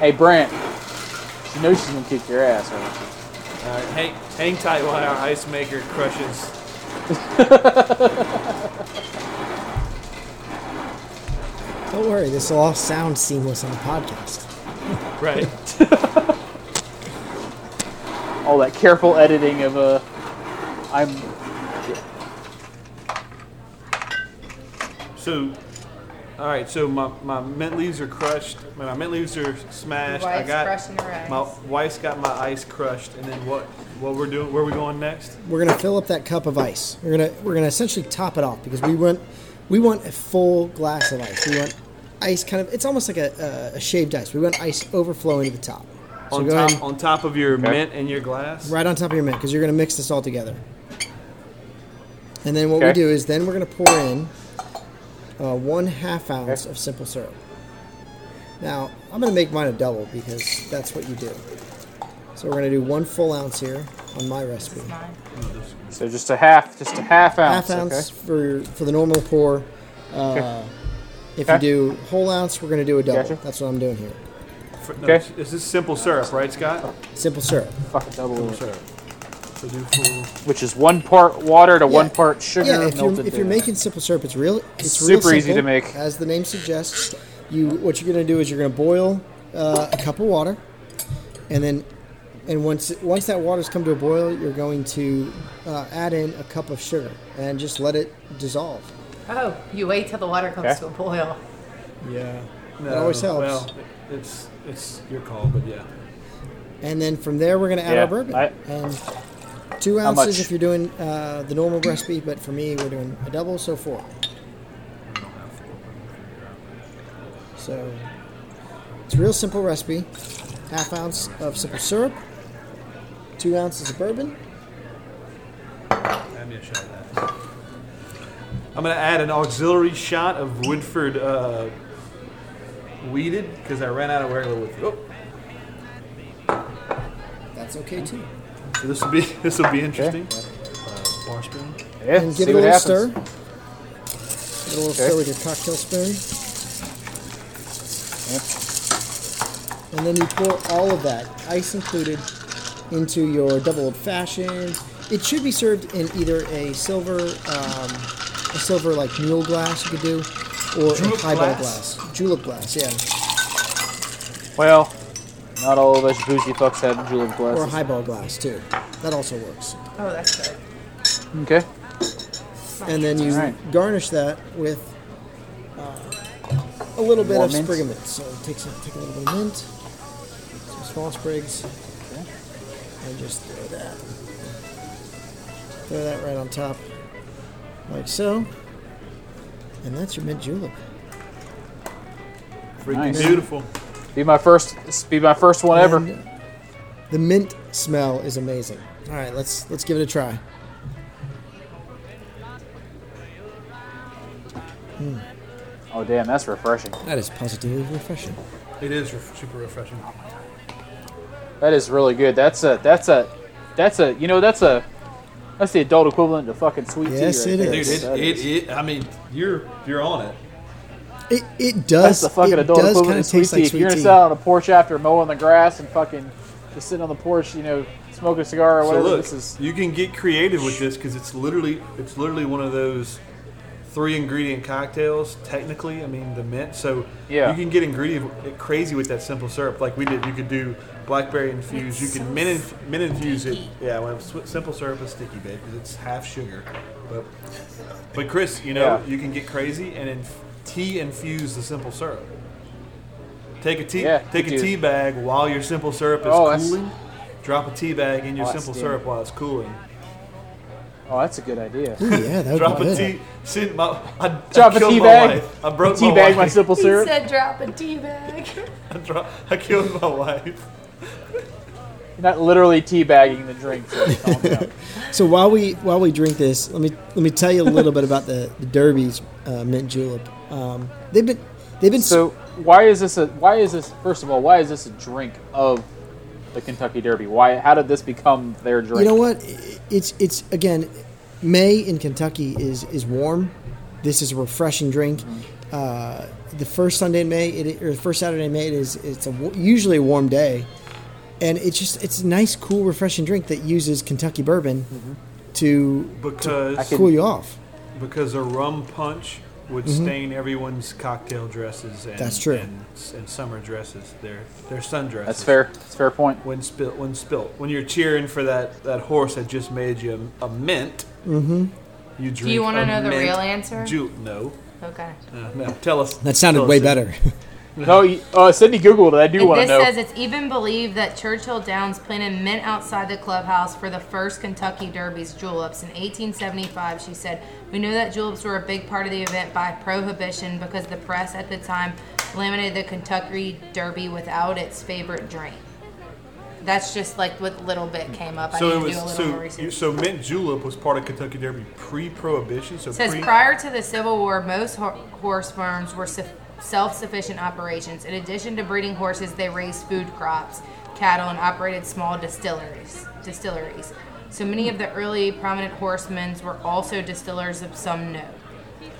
Hey, Brant, she knows she's gonna kick your ass. All right, all right hang, hang tight while our ice maker crushes. Don't worry, this will all sound seamless on the podcast. Right. All that careful editing of uh, I'm. So, all right. So my, my mint leaves are crushed. My mint leaves are smashed. I got my wife's got my ice crushed. And then what? What we're doing? Where are we going next? We're gonna fill up that cup of ice. We're gonna we're gonna essentially top it off because we want we want a full glass of ice. We want ice kind of. It's almost like a, a shaved ice. We want ice overflowing to the top. So on go top ahead, on top of your okay. mint and your glass. Right on top of your mint because you're gonna mix this all together. And then what okay. we do is then we're gonna pour in. Uh, one half ounce okay. of simple syrup. Now, I'm going to make mine a double because that's what you do. So we're going to do one full ounce here on my recipe. So just a half, just a half ounce. Half ounce okay. for for the normal pour. Uh, okay. If okay. you do whole ounce, we're going to do a double. Gotcha. That's what I'm doing here. For, no, okay. This is simple syrup, right, Scott? Simple syrup. Fuck a double simple syrup. Which is one part water to yeah. one part sugar. Yeah, if you're, if you're making simple syrup, it's real. It's super real simple, easy to make. As the name suggests, you what you're going to do is you're going to boil uh, a cup of water, and then, and once once that water's come to a boil, you're going to uh, add in a cup of sugar and just let it dissolve. Oh, you wait till the water comes okay. to a boil. Yeah, no, that always helps. Well, it's it's your call, but yeah. And then from there, we're going to add yeah, our bourbon. I, and Two ounces if you're doing uh, the normal recipe, but for me, we're doing a double, so four. So it's a real simple recipe. Half ounce of simple syrup, two ounces of bourbon. Have me a shot of that. I'm going to add an auxiliary shot of Woodford uh, Wheated because I ran out of regular Woodford. Oh. That's okay, too. So this will be this will be interesting. Okay. Uh, bar spoon. Yeah, and give it a little happens. stir. Give it a little okay. stir with your cocktail spoon. Yeah. And then you pour all of that, ice included, into your double old fashioned. It should be served in either a silver, um, a silver like mule glass you could do, or julep a highball glass. glass, julep glass, yeah. Well. Not all of us bougie fucks had julep glasses. Or highball glass, too. That also works. Oh, that's good. Okay. And then you right. garnish that with uh, a little bit More of mint. sprig of mint. So take, some, take a little bit of mint, some small sprigs, okay. and just throw that. Throw that right on top, like so. And that's your mint julep. Freaking nice. Beautiful. Be my first. Be my first one and ever. The mint smell is amazing. All right, let's let's give it a try. Mm. Oh damn, that's refreshing. That is positively refreshing. It is re- super refreshing. That is really good. That's a that's a That's a, you know, that's a, that's the adult equivalent to fucking sweet yes, tea. Yes, right it, is. Dude, it, it, is. it. I mean, you're you're on it. It it does. That's the fucking adult equivalent to sweet tea. Like if you're gonna sit out on a porch after mowing the grass and fucking just sitting on the porch, you know, smoking a cigar or whatever. So look, this is, you can get creative with this because it's literally it's literally one of those three ingredient cocktails. Technically, I mean the mint. So yeah. you can get ingredient crazy with that simple syrup, like we did. You could do blackberry infused. You can so mint inf- mint infuse it. Yeah, well, simple syrup is sticky, babe, because it's half sugar. But but Chris, you know yeah. you can get crazy and inf- tea infuse the simple syrup. Take a tea yeah, take a do. tea bag while your simple syrup is oh, cooling. Drop a tea bag in your oh, simple syrup while it's cooling. Oh, that's a good idea. Ooh, yeah, that drop a tea. See, my, I, drop I a tea my bag. Wife. I broke tea my bag wife. my simple syrup. He said, "Drop a tea bag." I, dro- I killed my wife. You're not literally teabagging the drink. So, so while we while we drink this, let me let me tell you a little bit about the, the Derby's uh, mint julep. Um, they've been they've been so. Sp- why is this a why is this first of all why is this a drink of the Kentucky Derby? Why? How did this become their drink? You know what? It's it's again, May in Kentucky is, is warm. This is a refreshing drink. Mm-hmm. Uh, the first Sunday in May, it, or the first Saturday in May, it is it's a, usually a warm day, and it's just it's a nice, cool, refreshing drink that uses Kentucky bourbon mm-hmm. to, because, to cool you off. Because a rum punch would mm-hmm. stain everyone's cocktail dresses and, that's true. and and summer dresses, their their sundresses. That's fair. That's a fair point. When spilt, when spilt, when you're cheering for that, that horse that just made you a, a mint, mm-hmm. you drink. Do you want to know the real answer? Ju- no. Okay. Uh, no. Tell us. That sounded way better. No, you, uh, Sydney Googled it. I do want to know. This says it's even believed that Churchill Downs planted mint outside the clubhouse for the first Kentucky Derby's juleps. In eighteen seventy-five, she said, "We know that juleps were a big part of the event by prohibition because the press at the time limited the Kentucky Derby without its favorite drink." That's just like what little bit came up. So I need it was, to do a little so, more research. So mint julep was part of Kentucky Derby pre-prohibition? So it says pre- prior to the Civil War, most ho- horse farms were sufficient. self-sufficient operations. In addition to breeding horses, they raised food crops, cattle, and operated small distilleries. Distilleries. So many of the early prominent horsemen were also distillers of some note.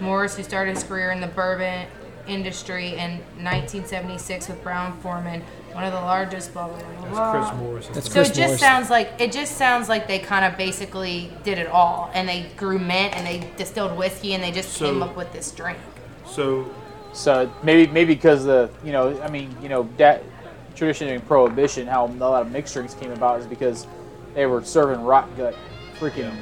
Morris, who started his career in the bourbon industry in nineteen seventy-six with Brown-Forman, one of the largest. Blah blah blah. blah. That's Chris Morris. That's so Chris it just Morris. sounds like it just sounds like they kind of basically did it all, and they grew mint and they distilled whiskey, and they just so, came up with this drink. So. So maybe maybe because the you know I mean you know that tradition in Prohibition, how a lot of mixed drinks came about is because they were serving rot gut freaking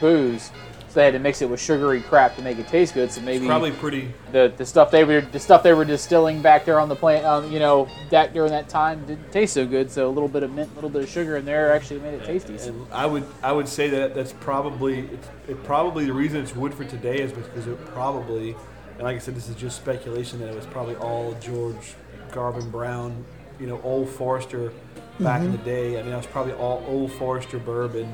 booze, so they had to mix it with sugary crap to make it taste good. So maybe it's probably pretty the, the stuff they were the stuff they were distilling back there on the plant um, you know that during that time didn't taste so good. So a little bit of mint, a little bit of sugar in there actually made it tasty. And, and I would I would say that that's probably it, it probably the reason it's Woodford today is because it probably. And like I said, this is just speculation that it was probably all George Garvin Brown, you know, Old Forester back mm-hmm. in the day. I mean, it was probably all Old Forester bourbon,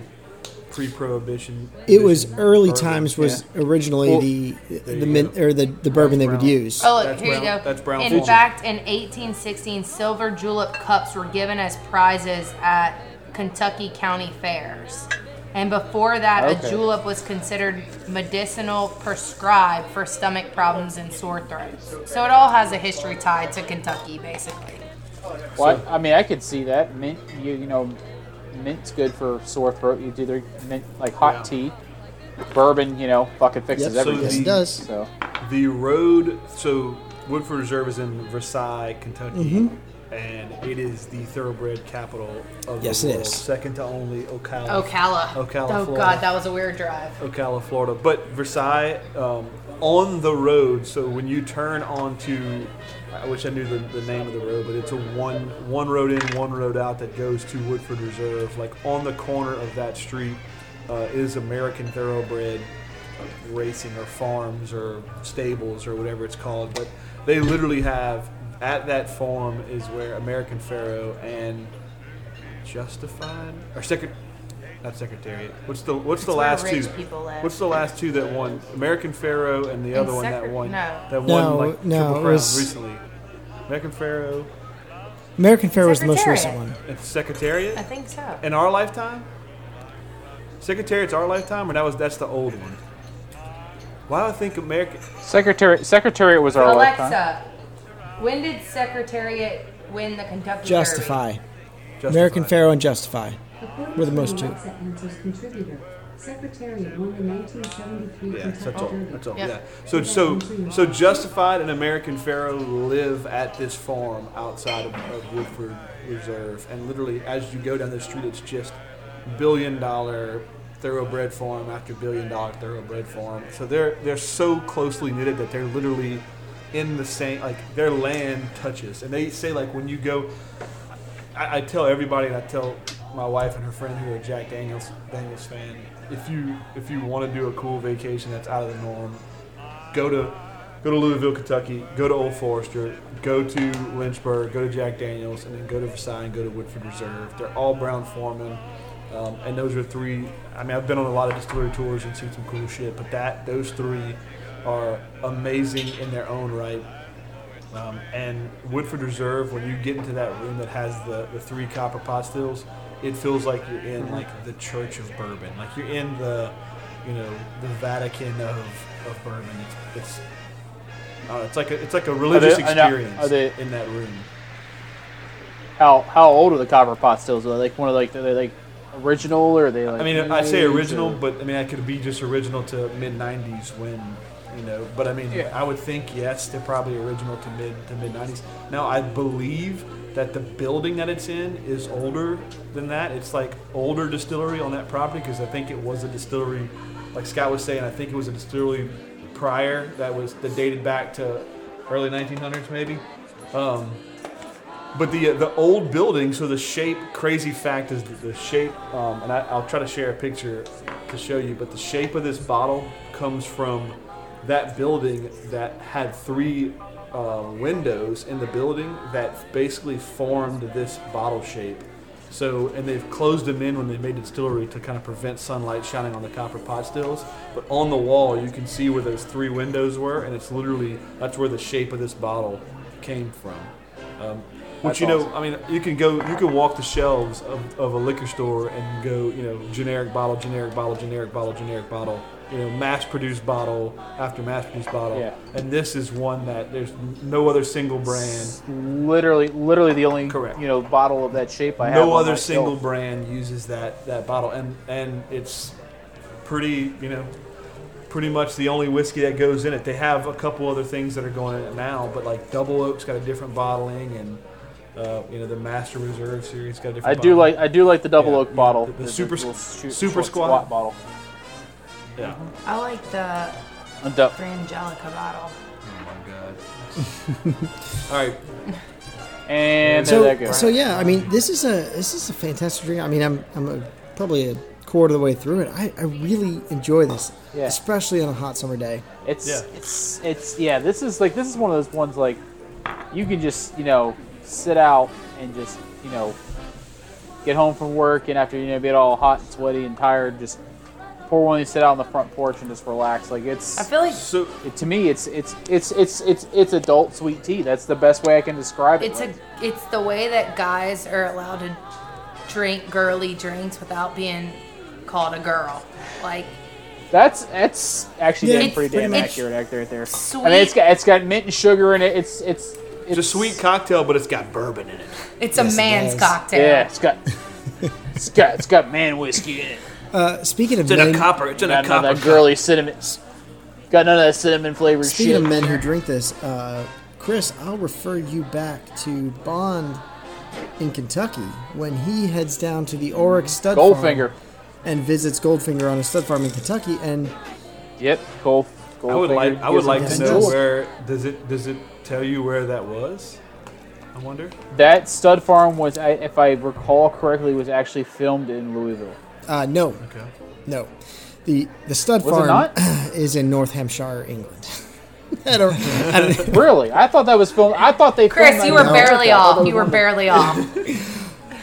pre-prohibition. It was early bourbon. times was yeah. originally well, the the mint, or the, the bourbon they would use. Oh, look, that's here brown, you go. That's brown. In Fulton. fact, in eighteen sixteen, silver julep cups were given as prizes at Kentucky county fairs. And before that, okay. a julep was considered medicinal, prescribed for stomach problems and sore throats. So it all has a history tied to Kentucky, basically. Well, I, I mean, I could see that. Mint, you, you know, mint's good for sore throat. You do their mint, like hot yeah. tea. Bourbon, you know, fucking fixes yep, so everything. It does. So. The road, so Woodford Reserve is in Versailles, Kentucky. Mm-hmm. And it is the thoroughbred capital of yes, the world. Yes, it is. Second to only Ocala. Ocala. Ocala, oh, Florida. Oh, God, that was a weird drive. Ocala, Florida. But Versailles, um, on the road, so when you turn onto, I wish I knew the, the name of the road, but it's a one one road in, one road out that goes to Woodford Reserve. Like, on the corner of that street uh, is American Thoroughbred Racing or Farms or Stables or whatever it's called. But they literally have... At that farm is where American Pharaoh and Justified or Secret, not Secretariat. What's the what's it's the last two? What's the last two that won? American Pharaoh and the and other Secret- one that won. No. That won no, like no, Triple Crown was... recently. American Pharaoh. American Pharaoh was the most recent one. It's Secretariat. I think so. In our lifetime. Secretariat's our lifetime, or that was that's the old one? Why do I think American... Secretariat Secretariat was our Alexa, lifetime. Alexa, when did Secretariat win the Kentucky Justify. Derby? Justify. American Pharaoh and Justify were the most two. Secretariat won the nineteen seventy-three yeah, that's all, that's all, yep. yeah. So, so, so Justified and American Pharaoh live at this farm outside of, of Woodford Reserve, and literally as you go down the street, it's just billion-dollar thoroughbred farm after billion-dollar thoroughbred farm. So they're they're so closely knitted that they're literally in the same, like their land touches, and they say like when you go, I, I tell everybody, and I tell my wife and her friend who are Jack Daniels Daniels fan. If you if you want to do a cool vacation that's out of the norm, go to go to Louisville, Kentucky, go to Old Forester, go to Lynchburg, go to Jack Daniels, and then go to Versailles and go to Woodford Reserve. They're all Brown-Forman, um, and those are three. I mean, I've been on a lot of distillery tours and seen some cool shit, but that those three are amazing in their own right. Um, and Woodford Reserve, when you get into that room that has the, the three copper pot stills, it feels like you're in like the Church of Bourbon, like you're in the, you know, the Vatican of, of bourbon. It's it's, uh, it's like a it's like a religious are they, experience are they, in that room. How how old are the copper pot stills? Are they like one of like are they like original or are they like? I mean, I say original, or? But I mean I could be just original to mid nineties when you know. But I mean, yeah. I would think yes, they're probably original to mid to mid nineties. Now I believe that the building that it's in is older than that. It's like older distillery on that property because I think it was a distillery, like Scott was saying, I think it was a distillery prior that was that dated back to early nineteen hundreds maybe. Um, but the uh, the old building, so the shape, crazy fact is the shape, um, and I, I'll try to share a picture to show you, but the shape of this bottle comes from that building that had three Uh, windows in the building that basically formed this bottle shape. So, and they've closed them in when they made the distillery to kind of prevent sunlight shining on the copper pot stills. But on the wall, you can see where those three windows were, and it's literally that's where the shape of this bottle came from. Um, which that's you know, awesome. I mean, you can go, you can walk the shelves of, of a liquor store and go, you know, generic bottle, generic bottle, generic bottle, generic bottle. You know, mass-produced bottle after mass-produced bottle, yeah. And this is one that there's no other single brand. Literally, literally the only Correct. you know bottle of that shape I no have. No other single shelf. brand uses that that bottle, and and it's pretty you know pretty much the only whiskey that goes in it. They have a couple other things that are going in it now, but like Double Oak's got a different bottling, and uh, you know the Master Reserve series got a different. I bottling. do like I do like the Double yeah, Oak bottle, the, the, the Super the shoot, Super Squat, squat bottle. Yeah. Mm-hmm. I like the Frangelica bottle. Oh my god! All right, and so, there that goes. So yeah, I mean, this is a this is a fantastic drink. I mean, I'm I'm a, probably a quarter of the way through it. I, I really enjoy this, yeah. especially on a hot summer day. It's yeah. it's it's yeah. This is like this is one of those ones like you can just you know sit out and just you know get home from work and after you know get all hot and sweaty and tired just. Pour one, you sit out on the front porch and just relax. Like it's. I feel like so, it, to me, it's it's it's it's it's it's adult sweet tea. That's the best way I can describe it. It's like. a it's the way that guys are allowed to drink girly drinks without being called a girl. Like that's that's actually yeah, pretty damn accurate act there. there. Sweet. I mean, it's got it's got mint and sugar in it. It's it's it's, it's a sweet cocktail, but it's got bourbon in it. It's yes, a man's it cocktail. Yeah, it's got it's got it's got man whiskey in it. Uh, speaking of it's in men, a copper, it's in got a copper. None of that girly cinnamon. Got none of that cinnamon flavored shit. Speaking of men who drink this, uh, Chris, I'll refer you back to Bond in Kentucky when he heads down to the Oryx stud Goldfinger. farm and visits Goldfinger on a stud farm in Kentucky. And yep, Gold, Goldfinger. I would like, I would like to know where does it does it tell you where that was? I wonder. That stud farm was, if I recall correctly, was actually filmed in Louisville. Uh, no, okay. no. The the stud was farm is in Northamptonshire, England. I don't, I don't really? I thought that was filmed. I thought they. Chris, filmed you were no, barely off. You were barely off.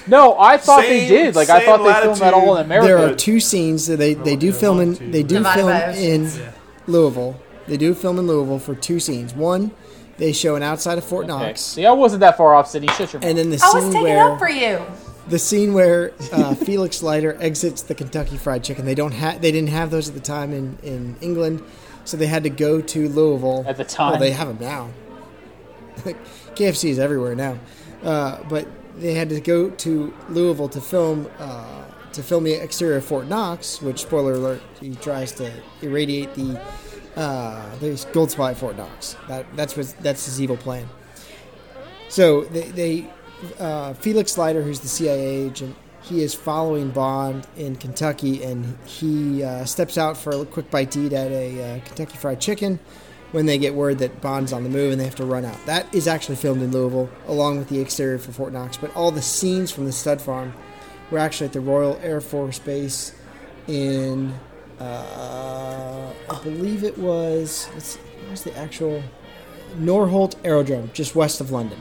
No, I thought same, they did. Like I thought they latitude. filmed that all in America. There are two scenes that they, they do film in. They do film in yeah. Louisville. They do film in Louisville for two scenes. One, they show an outside of Fort okay. Knox. See, I wasn't that far off, Sydney. Shut your mouth. And then the I scene where I was taking where, up for you. The scene where uh, Felix Leiter exits the Kentucky Fried Chicken. They don't have. They didn't have those at the time in, in England, so they had to go to Louisville. At the time, oh, they have them now. K F C is everywhere now, uh, but they had to go to Louisville to film uh, to film the exterior of Fort Knox. Which, spoiler alert, he tries to irradiate the uh, the gold spy at Fort Knox. That that's what that's his evil plan. So they. they Uh, Felix Leiter, who's the C I A agent, he is following Bond in Kentucky, and he uh, steps out for a quick bite to eat at a uh, Kentucky Fried Chicken when they get word that Bond's on the move and they have to run out. That is actually filmed in Louisville, along with the exterior for Fort Knox, but all the scenes from the stud farm were actually at the Royal Air Force Base in, uh, I believe it was, let's see, where's the actual, Norholt Aerodrome, just west of London.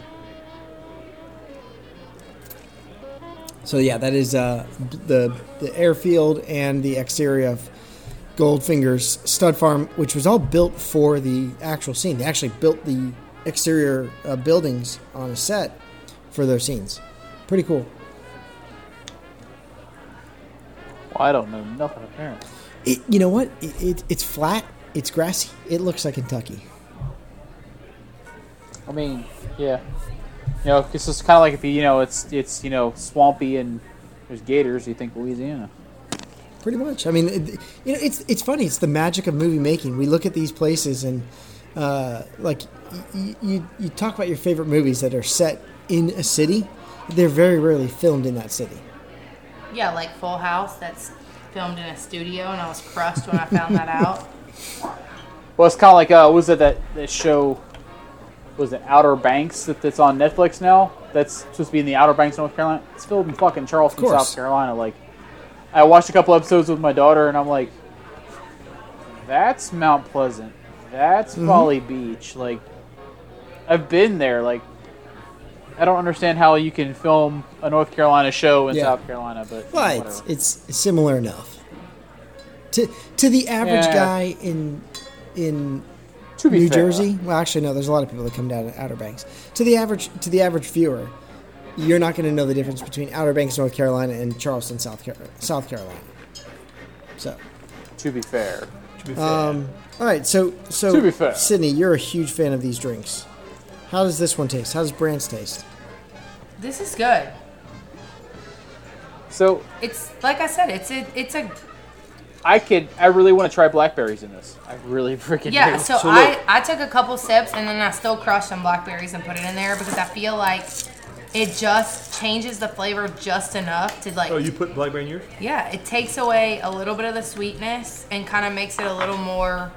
So yeah, that is uh, the the airfield and the exterior of Goldfinger's stud farm, which was all built for the actual scene. They actually built the exterior uh, buildings on a set for those scenes. Pretty cool. Well, I don't know nothing apparently. It, you know what? It, it it's flat. It's grassy. It looks like Kentucky. I mean, yeah. You know, because it's kind of like if you, you know, it's, it's you know, swampy and there's gators, you think Louisiana. Pretty much. I mean, it, you know, it's it's funny. It's the magic of movie making. We look at these places and, uh, like, you, you you talk about your favorite movies that are set in a city. They're very rarely filmed in that city. Yeah, like Full House, that's filmed in a studio, and I was crushed when I found that out. Well, it's kind of like, uh, what was it, that, that show... Was it Outer Banks that, that's on Netflix now? That's supposed to be in the Outer Banks, North Carolina. It's filmed in fucking Charleston, South Carolina. Like, I watched a couple episodes with my daughter, and I'm like, that's Mount Pleasant. That's mm-hmm. Folly Beach. Like, I've been there. Like, I don't understand how you can film a North Carolina show in yeah. South Carolina, but well, it's, it's similar enough to to the average yeah. guy in in. New fair, Jersey? Well, actually, no. There's a lot of people that come down to Outer Banks. To the average, to the average viewer, you're not going to know the difference between Outer Banks, North Carolina, and Charleston, South Carolina. South Carolina. So, to be fair, to be fair. Um, all right. So, so to be fair. Sydney, you're a huge fan of these drinks. How does this one taste? How does Brant's taste? This is good. So it's like I said. It's a. It's a. I could. I really want to try blackberries in this. I really freaking yeah. Do. So, so I, I took a couple sips and then I still crushed some blackberries and put it in there because I feel like it just changes the flavor just enough to like. Oh, you put blackberry in yours? Yeah, it takes away a little bit of the sweetness and kind of makes it a little more.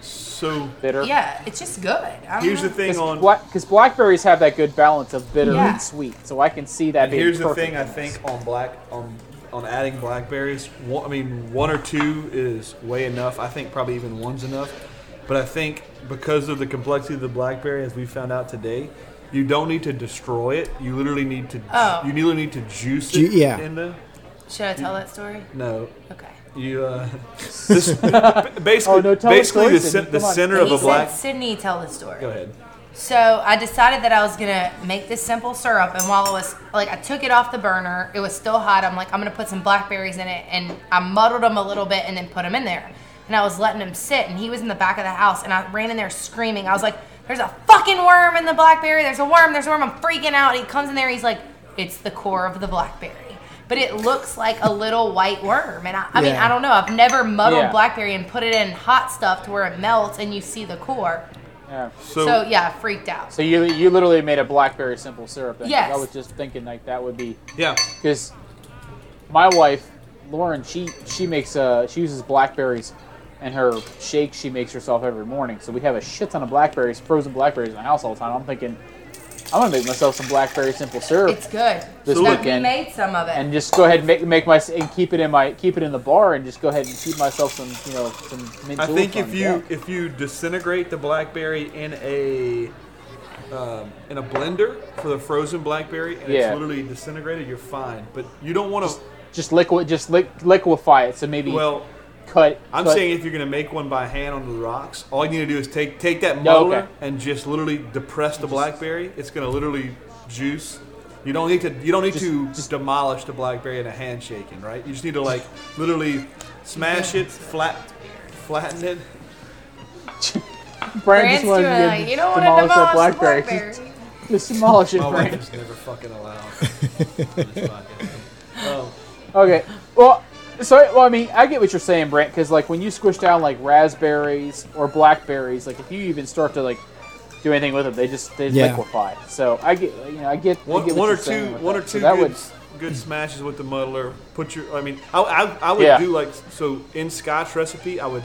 So bitter. Yeah, it's just good. I don't here's know. The thing Cause on because bla- blackberries have that good balance of bitter yeah. and sweet, so I can see that. And being here's the thing I think on black on. On adding blackberries, one, I mean, one or two is way enough. I think probably even one's enough. But I think because of the complexity of the blackberry, as we found out today, you don't need to destroy it. You literally need to. Oh. You literally need to juice Ju- it. Yeah. In the, Should I tell you, that story? No. Okay. You. Uh, this, basically, oh, no, basically the, story, the, the center of a black. Sydney, tell the story. Go ahead. So I decided that I was going to make this simple syrup, and while it was, like, I took it off the burner, it was still hot, I'm like, I'm going to put some blackberries in it, and I muddled them a little bit and then put them in there, and I was letting him sit, and he was in the back of the house, and I ran in there screaming, I was like, there's a fucking worm in the blackberry, there's a worm, there's a worm, I'm freaking out, and he comes in there, he's like, it's the core of the blackberry, but it looks like a little white worm, and I, I yeah. mean, I don't know, I've never muddled yeah. blackberry and put it in hot stuff to where it melts and you see the core. Yeah. So, so yeah, freaked out. So you you literally made a blackberry simple syrup. Then, yes. I was just thinking like that would be yeah. Because my wife Lauren, she she makes uh she uses blackberries in her shake she makes herself every morning. So we have a shit ton of blackberries, frozen blackberries in the house all the time. I'm thinking I'm gonna make myself some blackberry simple syrup. It's good. This so weekend, we made some of it. And just go ahead and make make my and keep it in my keep it in the bar and just go ahead and keep myself some you know some. mint I think if you it. if you disintegrate the blackberry in a um, in a blender for the frozen blackberry and yeah. it's literally disintegrated, you're fine. But you don't want to just, just liquid just li- liquefy it. So maybe well, cut. I'm cut. saying if you're gonna make one by hand on the rocks, all you need to do is take take that muddler oh, okay. and just literally depress the just, blackberry. It's gonna literally juice You don't need to. You don't need just, to just demolish the blackberry in a handshaking, right? You just need to like literally smash it, flat, flatten it. Brant just wanted to like, you don't demolish, want to demolish that blackberry. blackberry. Just, just demolish it, Brant. My wife is never fucking allowed. Oh. Okay. Well. So, well, I mean, I get what you're saying, Brant, because, like, when you squish down, like, raspberries or blackberries, like, if you even start to, like, do anything with them, they just they yeah. liquefy. So, I get, you know, I get, one, I get what one, or two, one or two, one or two good smashes with the muddler. Put your, I mean, I, I, I would yeah. do, like, so in Scott's recipe, I would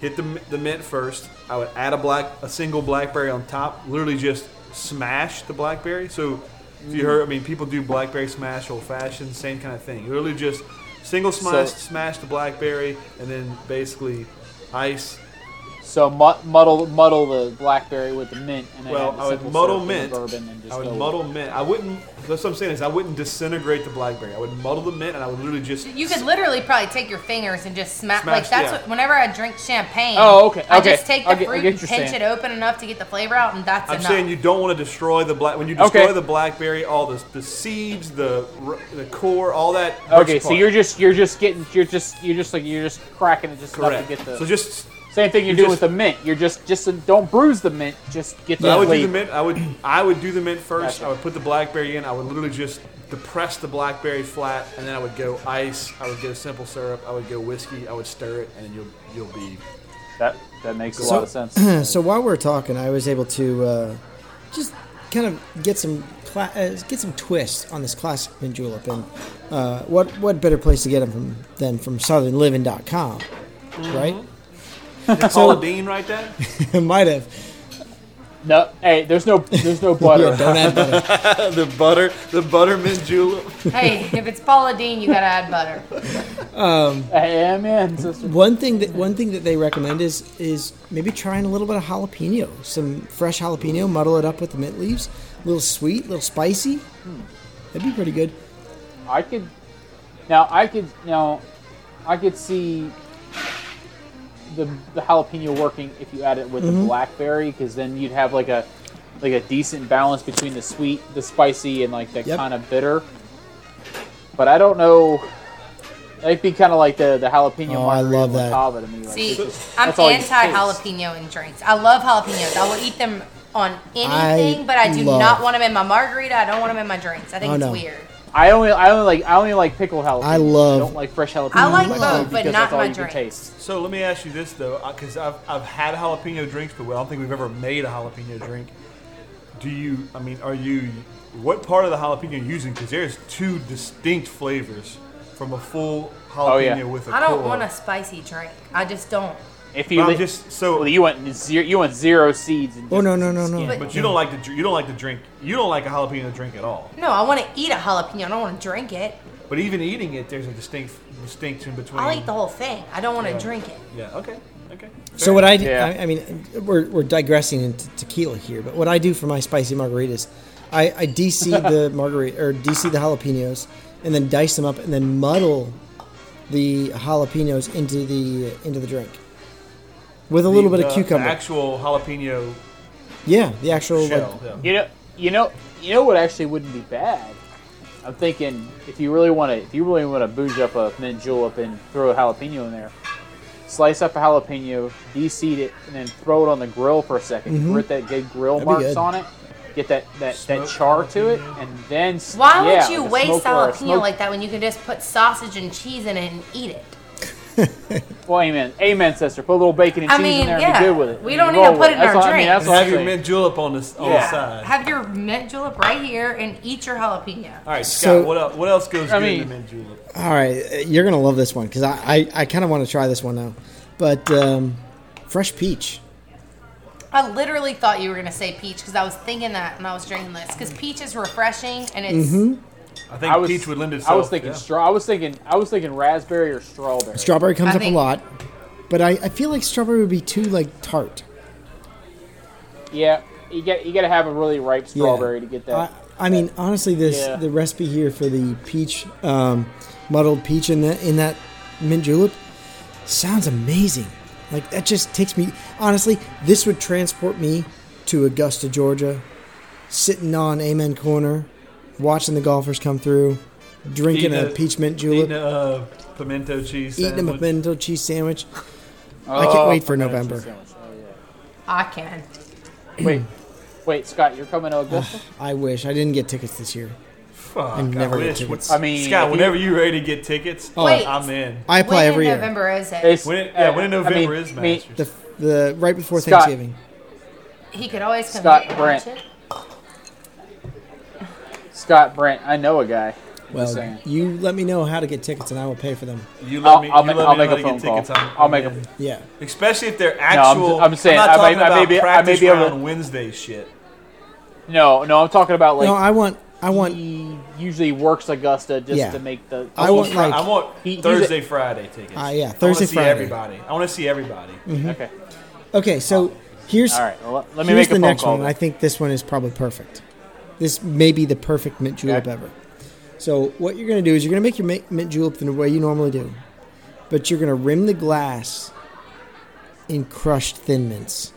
hit the, the mint first. I would add a black, a single blackberry on top, literally just smash the blackberry. So, if you heard, I mean, people do blackberry smash, old fashioned, same kind of thing. Literally just Single smash, so, smash the blackberry, and then basically ice. So muddle muddle the blackberry with the mint. And well, I would muddle mint. And just I would muddle it. mint. I wouldn't. That's what I'm saying is I wouldn't disintegrate the blackberry. I would muddle the mint, and I would literally just. You could literally probably take your fingers and just sma- smash. Like that's yeah. what. Whenever I drink champagne. Oh, okay. I okay. just take the get, fruit, and pinch saying. it open enough to get the flavor out, and that's I'm enough. I'm saying you don't want to destroy the black. When you destroy okay. the blackberry, all the the seeds, the the core, all that. Okay, so part. you're just you're just getting you're just you're just like you're just cracking it just Correct. enough to get the. So just. Same thing you do with the mint. You're just, just don't bruise the mint. Just get the. I would leaf. do the mint. I would, I would do the mint first. Gotcha. I would put the blackberry in. I would literally just depress the blackberry flat, and then I would go ice. I would go simple syrup. I would go whiskey. I would stir it, and then you'll, you'll be. That that makes so, a lot of sense. So while we're talking, I was able to uh, just kind of get some cla- uh, get some twist on this classic mint julep, and uh, what what better place to get them from than from southern living dot com, mm-hmm. right? Did I call a Dean right there? It might have. No, hey, there's no, there's no butter. Yeah, don't add butter. the butter, the buttermint julep. Hey, if it's Paula Dean, you gotta add butter. Um, hey, I'm in, sister. One thing that one thing that they recommend is is maybe trying a little bit of jalapeno, some fresh jalapeno, muddle it up with the mint leaves, a little sweet, a little spicy. Hmm. That'd be pretty good. I could now, I could now, I could see. The, the jalapeno working if you add it with mm-hmm. the blackberry, because then you'd have like a like a decent balance between the sweet, the spicy, and like the yep. kind of bitter. But I don't know. It'd be kind of like the, the jalapeno oh, margarita. I love that. Cava to me. Like, See, just, I'm anti-jalapeno in drinks. I love jalapenos. I will eat them on anything, I but I do love. not want them in my margarita. I don't want them in my drinks. I think oh, it's no. weird. I only, I only like, I only like pickled jalapenos. I love. I don't like fresh jalapenos. I like both, but not my drinks. So let me ask you this though, because I've, I've had jalapeno drinks, but I don't think we've ever made a jalapeno drink. Do you? I mean, are you? What part of the jalapeno are you using? Because there's two distinct flavors from a full jalapeno oh, yeah. with a. I don't cola. want a spicy drink. I just don't. If you li- just so well, you want zero, you want zero seeds. And oh no no no no! But, but you don't like the you don't like the drink. You don't like a jalapeno drink at all. No, I want to eat a jalapeno. I don't want to drink it. But even eating it, there's a distinct distinction between. I'll eat the whole thing. I don't want to yeah. drink it. Yeah. Okay. Okay. Fair. So what I do, yeah. I, I mean, we're we're digressing into tequila here, but what I do for my spicy margaritas, I, I de-seed the margarita or de-seed the jalapenos, and then dice them up, and then muddle the jalapenos into the into the drink. With a little the, bit of cucumber. The actual jalapeno. Yeah, the actual. Shell, like, yeah. You know, you know, you know what actually wouldn't be bad. I'm thinking if you really want to, if you really want to bouge up a mint julep and throw a jalapeno in there, slice up a jalapeno, de-seed it, and then throw it on the grill for a second. Mm-hmm. Grit that good grill That'd marks on it. Get that that, that char jalapeno. to it, and then. Why yeah, would you like waste jalapeno smoke... like that when you can just put sausage and cheese in it and eat it? Well, amen, amen, sister. Put a little bacon and cheese I mean, in there and yeah. be good with it. We don't need to put it in that's our drink. I mean, that's have I'm your saying. mint julep on, this, on yeah. the side. Have your mint julep right here and eat your jalapeno. All right, Scott. So, what else? What else goes I good mean, in the mint julep? All right, you're gonna love this one because I, I, I kind of want to try this one now. But um, fresh peach. I literally thought you were gonna say peach because I was thinking that when I was drinking this because peach is refreshing and it's. Mm-hmm. I think I was, peach would lend itself. I was thinking yeah. straw. I was thinking. I was thinking raspberry or strawberry. Strawberry comes I up think, a lot, but I, I feel like strawberry would be too like tart. Yeah, you get you got to have a really ripe strawberry yeah. to get that. I, I mean, honestly, this yeah. the recipe here for the peach um, muddled peach in that in that mint julep sounds amazing. Like that just takes me. Honestly, this would transport me to Augusta, Georgia, sitting on Amen Corner. watching the golfers come through, drinking a, a peach mint julep, eating a uh, pimento cheese sandwich. Eating a pimento cheese sandwich. Oh, I can't wait for November. Oh, yeah. I can. Wait, wait, Scott, you're coming to Augusta? Uh, I wish. I didn't get tickets this year. Fuck, I never I wish. Get tickets. I mean, Scott, whenever you, you're ready to get tickets, oh, wait, I'm in. I apply every year. When in November is it? When, yeah, when in November I mean, is Masters? The, the, right before Scott, Thanksgiving. He could always come Scott Brant. It. Scott Brant, I know a guy. Well, you let me know how to get tickets, and I will pay for them. You let me. I'll, you I'll, let I'll me make a phone call. I'm, I'll I'm make in. a. Yeah. Especially if they're actual. No, I'm, I'm saying. I'm not talking I may, about I may be, practice I may be round to, Wednesday shit. No, no, I'm talking about like. No, I want. I want. He usually works Augusta just yeah. to make the. I want. Like, I want he, Thursday, Friday tickets. Ah, uh, yeah, Thursday, I Friday. Everybody. I want to see everybody. Mm-hmm. Okay. Okay, so here's. All right. Well, let me make a phone call. Here's the next one. I think this one is probably perfect. This may be the perfect mint julep ever. So what you're going to do is you're going to make your mint julep in the way you normally do, but you're going to rim the glass in crushed Thin Mints.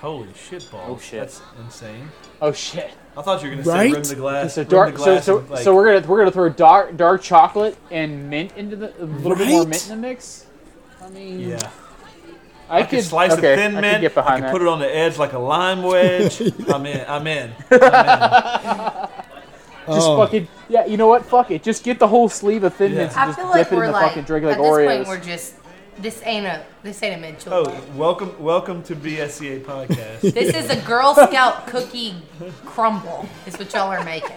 Holy shit, balls. Oh, shit. That's insane. Oh, shit. I thought you were going right? to say rim the glass. So, dark, the glass so, so, like, so we're going to we're gonna throw dark dark chocolate and mint into the, a little right? bit more mint in the mix? I mean... Yeah. I, I could, could slice okay, the thin I mint. Could get behind I could that. put it on the edge like a lime wedge. I'm in. I'm in. I'm in. Just oh. fucking, yeah, you know what? Fuck it. Just get the whole sleeve of Thin yeah. Mints and I just like dip it in the like, fucking drink like Oreos. At this point, we're just, this ain't a, this ain't a mint julep. Oh, welcome, welcome to B S C A Podcast. This is a Girl Scout cookie crumble is what y'all are making.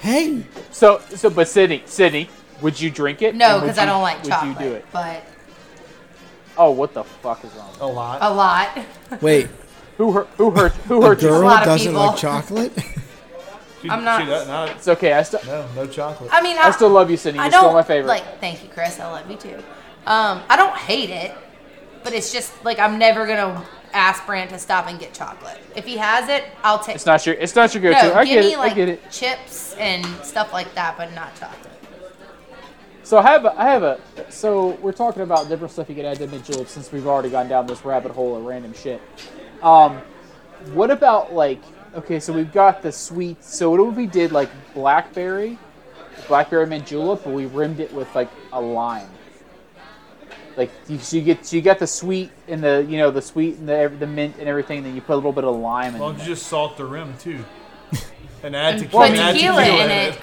Hey. So, so, but Sydney, Sydney, would you drink it? No, because I don't like chocolate. Would you do it? But. Oh, what the fuck is wrong with that? A lot. A lot. Wait. Who hurt, who hurt, who hurt you? A lot of people. A girl doesn't like chocolate? She, I'm not. Does, no. It's okay. I still no, no chocolate. I mean, I, I still love you, Cindy. You're still my favorite. Like, thank you, Chris. I love you too. Um, I don't hate it, but it's just like I'm never gonna ask Brant to stop and get chocolate. If he has it, I'll take. It's not your. It's not your go-to. No, I, get me, it, like, I get it. Chips and stuff like that, but not chocolate. So I have. A, I have a. So we're talking about different stuff you can add to mint julep since we've already gone down this rabbit hole of random shit. Um, what about like? Okay, so we've got the sweet. So what if we did like blackberry, blackberry mint julep, but we rimmed it with like a lime. Like so you get, so you got the sweet and the you know the sweet and the the mint and everything. And then you put a little bit of lime. Well, in you just salt the rim too, and add and tequila, tequila, tequila in it.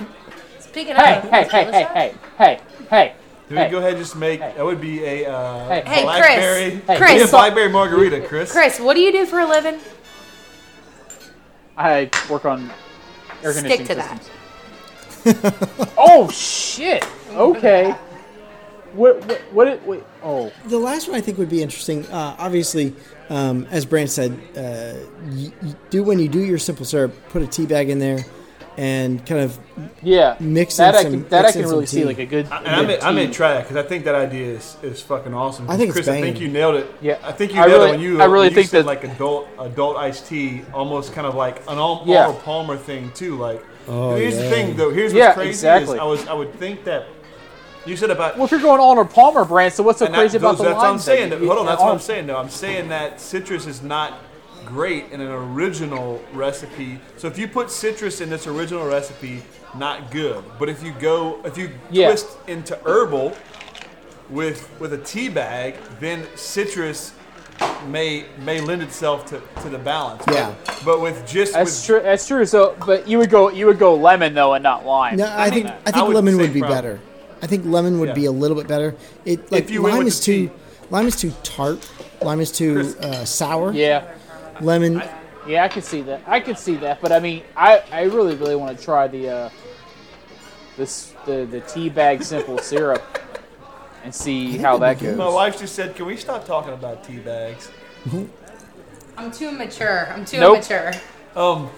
Speaking of, hey, hey, hey, hey, hey, hey, hey. Dude, hey. Go ahead and just make, hey. that would be a uh, hey. blackberry, hey, Chris. Chris. A blackberry margarita, Chris. Chris, what do you do for a living? I work on air conditioning Stick to systems. That. Oh shit! Okay. What? What? what it, wait. Oh. The last one I think would be interesting. Uh, obviously, um, as Brant said, uh, you, you do when you do your simple syrup, put a tea bag in there, and kind of yeah mix that in I some. Can, that I can really see like a good. I, and I'm in, I'm in try that because I think that idea is, is fucking awesome. I think Chris, it's I think you nailed it. Yeah, I think you I nailed really, it when you. I really you think said that like adult adult iced tea, almost kind of like an all yeah. Palmer thing too. Like oh, here's yeah. the thing though. Here's what's yeah, crazy exactly. is I was I would think that you said about well if you're going Honor Palmer brand, so what's so crazy that, about those, the that's lime? What I'm saying. That, you, hold on, that's what I'm saying though. I'm saying that citrus is not great in an original recipe. So if you put citrus in this original recipe, not good. But if you go, if you yeah. twist into herbal with with a tea bag, then citrus may may lend itself to, to the balance. Yeah. But, but with just that's with, true. That's true. So, but you would go you would go lemon though, and not lime. No, I, I think I think I would lemon would be probably. better. I think lemon would yeah. be a little bit better. It like if you lime is too tea. lime is too tart. Lime is too uh, sour. Yeah. Lemon. I, yeah, I could see that. I could see that, but I mean, I, I really, really want to try the uh, this the the tea bag simple syrup and see how that goes. My wife just said, "Can we stop talking about tea bags?" I'm too mature. I'm too nope. immature. Um,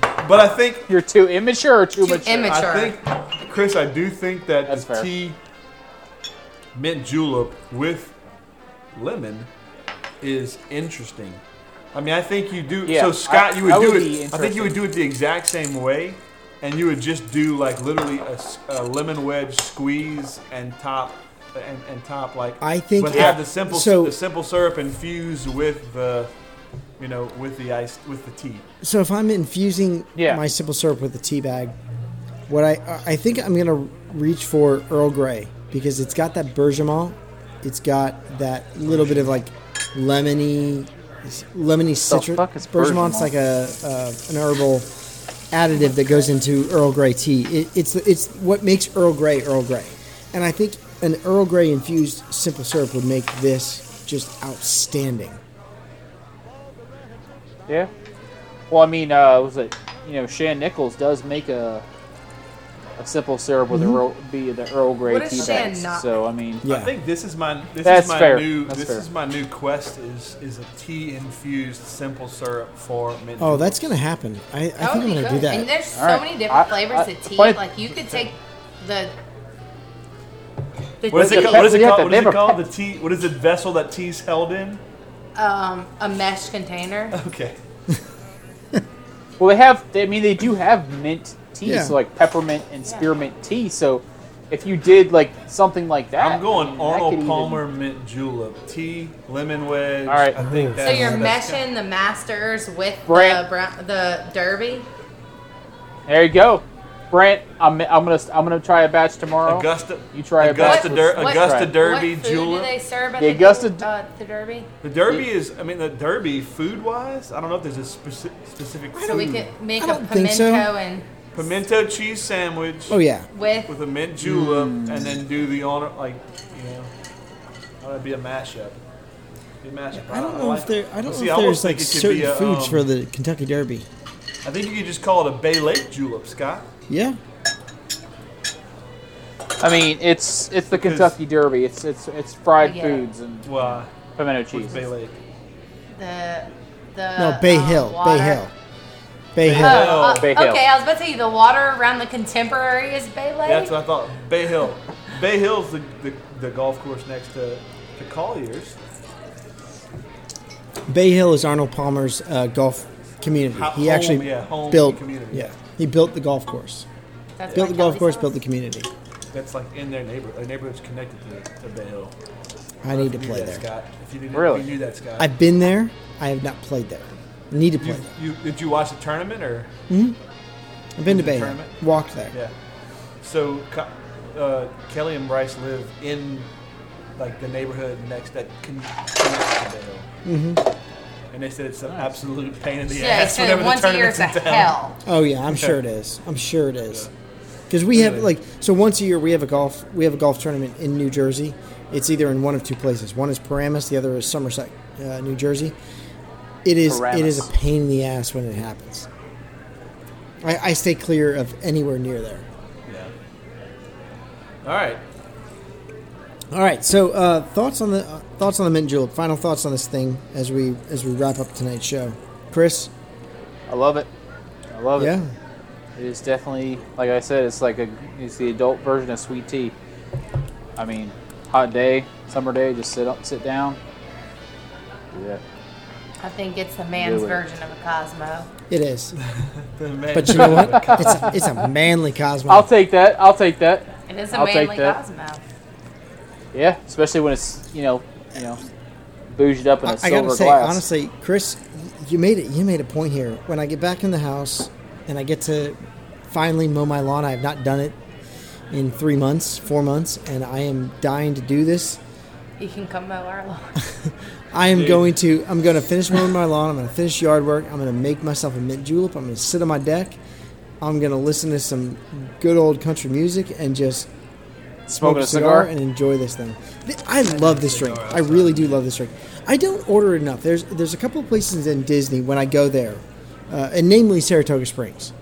but I think you're too immature or too, too mature. Immature. I think, Chris, I do think that That's the fair. tea mint julep with lemon is interesting. I mean, I think you do. Yeah, so Scott, I, you would, would do it. I think you would do it the exact same way, and you would just do like literally a, a lemon wedge squeeze and top, and, and top like. I think. But have yeah. the simple so, the simple syrup infused with the. you know, with the ice, with the tea. So if I'm infusing yeah. my simple syrup with a tea bag, what I I think I'm going to reach for Earl Grey, because it's got that bergamot. It's got that little bit of like lemony, lemony citrus. The fuck is bergamot's bergamot? Like a uh, an herbal additive that goes into Earl Grey tea. It, it's it's what makes Earl Grey Earl Grey, and I think an Earl Grey infused simple syrup would make this just outstanding. Yeah. Well, I mean, uh, was it you know, Sean Nichols does make a a simple syrup with mm-hmm. a Earl, be the Earl Grey what tea bags. So I mean, yeah. I think this is my this That's is my fair. new That's this fair. is my new quest is is a tea infused simple syrup for midnight. Oh, that's gonna happen. I, I think I'm gonna good. do that. And there's so right. many different I, flavors I, of tea. I, like you could take the. the what, is it, what is it called? What is it called? The tea. What is the vessel that tea's held in? Um, a mesh container. Okay. Well, they have. I mean, they do have mint tea, yeah. so like peppermint and spearmint yeah. tea. So, if you did like something like that, I'm going I mean, Arnold Palmer even... mint julep tea, lemon wedge. All right, I think that's, so you're that's meshing kind of... the Masters with Brant. the brown, the Derby. There you go, Brant. I'm I'm gonna I'm gonna try a batch tomorrow. Augusta, you try Augusta a batch. Der, what, Augusta what, Derby what food julep. Do they serve at the, the Augusta d- uh, the Derby? The Derby is. I mean, the Derby food wise, I don't know if there's a speci- specific. Why food. So we could make I a pimento so. and. Pimento cheese sandwich. Oh yeah, with, with a mint julep, mm. and then do the honor like you know. That'd be a mashup. Be a mashup. I don't know I like if there. I don't know see, if there's like certain a, foods um, for the Kentucky Derby. I think you could just call it a Bay Lake julep, Scott. Yeah. I mean, it's it's the Kentucky Derby. It's it's it's fried yeah. foods and well, pimento cheese. Bay Lake. The the no Bay um, Hill. Water. Bay Hill. Bay Hill. Oh, uh, Bay Hill. Okay, I was about to tell you the water around the Contemporary is Bay Lake. Yeah, that's what I thought. Bay Hill. Bay Hill's the, the, the golf course next to, to Collier's. Bay Hill is Arnold Palmer's uh, golf community. How, he home, actually yeah, home built. Community. Yeah, he built the golf course. That's built the golf course. House. Built the community. That's like in their neighborhood. Their neighborhood's connected to, to Bay Hill. I need to play there. Scott. If you didn't, really? If you knew that, Scott. I've been there. I have not played there. Need to play. You, you, did you watch the tournament or? Mm-hmm. I've been to Bay Hill. Walked there. Yeah. So uh, Kelly and Bryce live in like the neighborhood next that connects to Bay Hill. Mm-hmm. And they said it's an absolute pain in the yeah, ass whenever the tournament's in town. Oh yeah, I'm sure it is. I'm sure it is. Because we have like so once a year we have a golf we have a golf tournament in New Jersey. It's either in one of two places. One is Paramus, the other is Somerset, uh, New Jersey. It is Paramus. It is a pain in the ass when it happens. I, I stay clear of anywhere near there. Yeah. All right. All right. So uh, thoughts on the uh, thoughts on the mint julep. Final thoughts on this thing as we as we wrap up tonight's show. Chris, I love it. I love it. Yeah. It is definitely like I said. It's like a it's the adult version of sweet tea. I mean, hot day, summer day, just sit up, sit down. Yeah. I think it's a man's really? version of a Cosmo. It is. But you know what? It's a, it's a manly Cosmo. I'll take that. I'll take that. It is a I'll manly Cosmo. Yeah, especially when it's, you know, you know, bouged up in a I, silver glass. I gotta say, glass. honestly, Chris, you made it. You made a point here. When I get back in the house and I get to finally mow my lawn, I have not done it in three months, four months, and I am dying to do this. You can come mow our lawn. I am Dude. going to. I'm going to finish mowing my lawn. I'm going to finish yard work. I'm going to make myself a mint julep. I'm going to sit on my deck. I'm going to listen to some good old country music and just smoke a cigar, cigar and enjoy this thing. I love this drink. I really do love this drink. I don't order it enough. There's there's a couple of places in Disney when I go there, uh, and namely Saratoga Springs.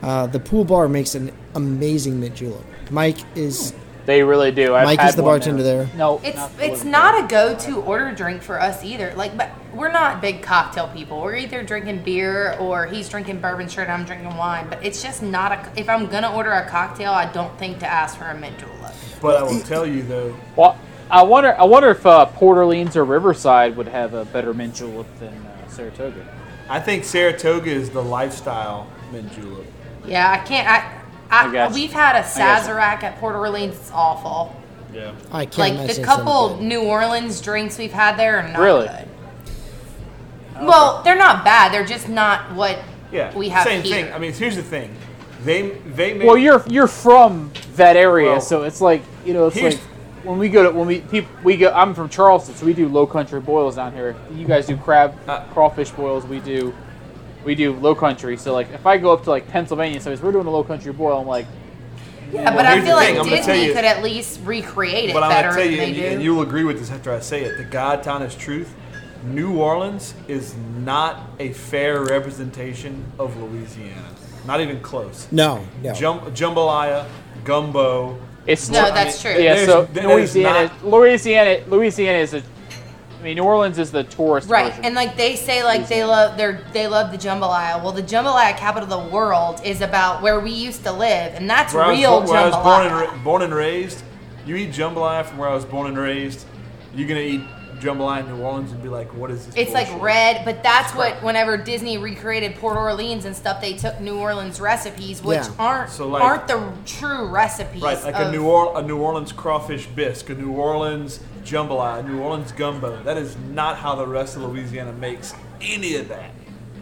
Uh, the pool bar makes an amazing mint julep. Mike is. They really do. I've Mike had is the bartender there. there. No, it's not it's not a go-to order drink for us either. Like, but we're not big cocktail people. We're either drinking beer or he's drinking bourbon straight. I'm drinking wine. But it's just not a. If I'm gonna order a cocktail, I don't think to ask for a mint julep. But I will tell you though. Well, I wonder. I wonder if uh, Port Orleans or Riverside would have a better mint julep than uh, Saratoga. I think Saratoga is the lifestyle mint julep. Yeah, I can't. I, I, I we've had a Sazerac at Port Orleans. It's awful. Yeah, I can't. Like the couple New Orleans drinks we've had there are not really good. Well, they're not bad. They're just not what yeah. we have Same here. Same thing. I mean, here's the thing. They they make... Well, you're you're from that area, well, so it's like, you know, it's like when we go to when we people, we go. I'm from Charleston, so we do low country boils down here. You guys do crab uh, crawfish boils. We do we do low country. So like if I go up to like Pennsylvania, so we're doing a low country boil. I'm like. Yeah, well, but I feel like Disney you, could at least recreate it but better I'm tell you, than they and do. And you'll agree with this after I say it. The God honest truth, New Orleans is not a fair representation of Louisiana. Not even close. No, no. Jum- jambalaya, gumbo. It's no, I that's mean, true. Yeah, so Louisiana, not, Louisiana, Louisiana is a. I mean, New Orleans is the tourist right, version. And like they say, like they love their they love the jambalaya. Well, the jambalaya capital of the world is about where we used to live, and that's where real I was, where jambalaya. Where I was born and, born and raised, you eat jambalaya from where I was born and raised. You're gonna eat jambalaya in New Orleans and be like, "What is this?" It's bullshit? Like red, but that's what. Whenever Disney recreated Port Orleans and stuff, they took New Orleans recipes, which yeah. aren't so like, aren't the true recipes. Right, like of, a New or- a New Orleans crawfish bisque, a New Orleans. Jambalaya, New Orleans gumbo. That is not how the rest of Louisiana makes any of that.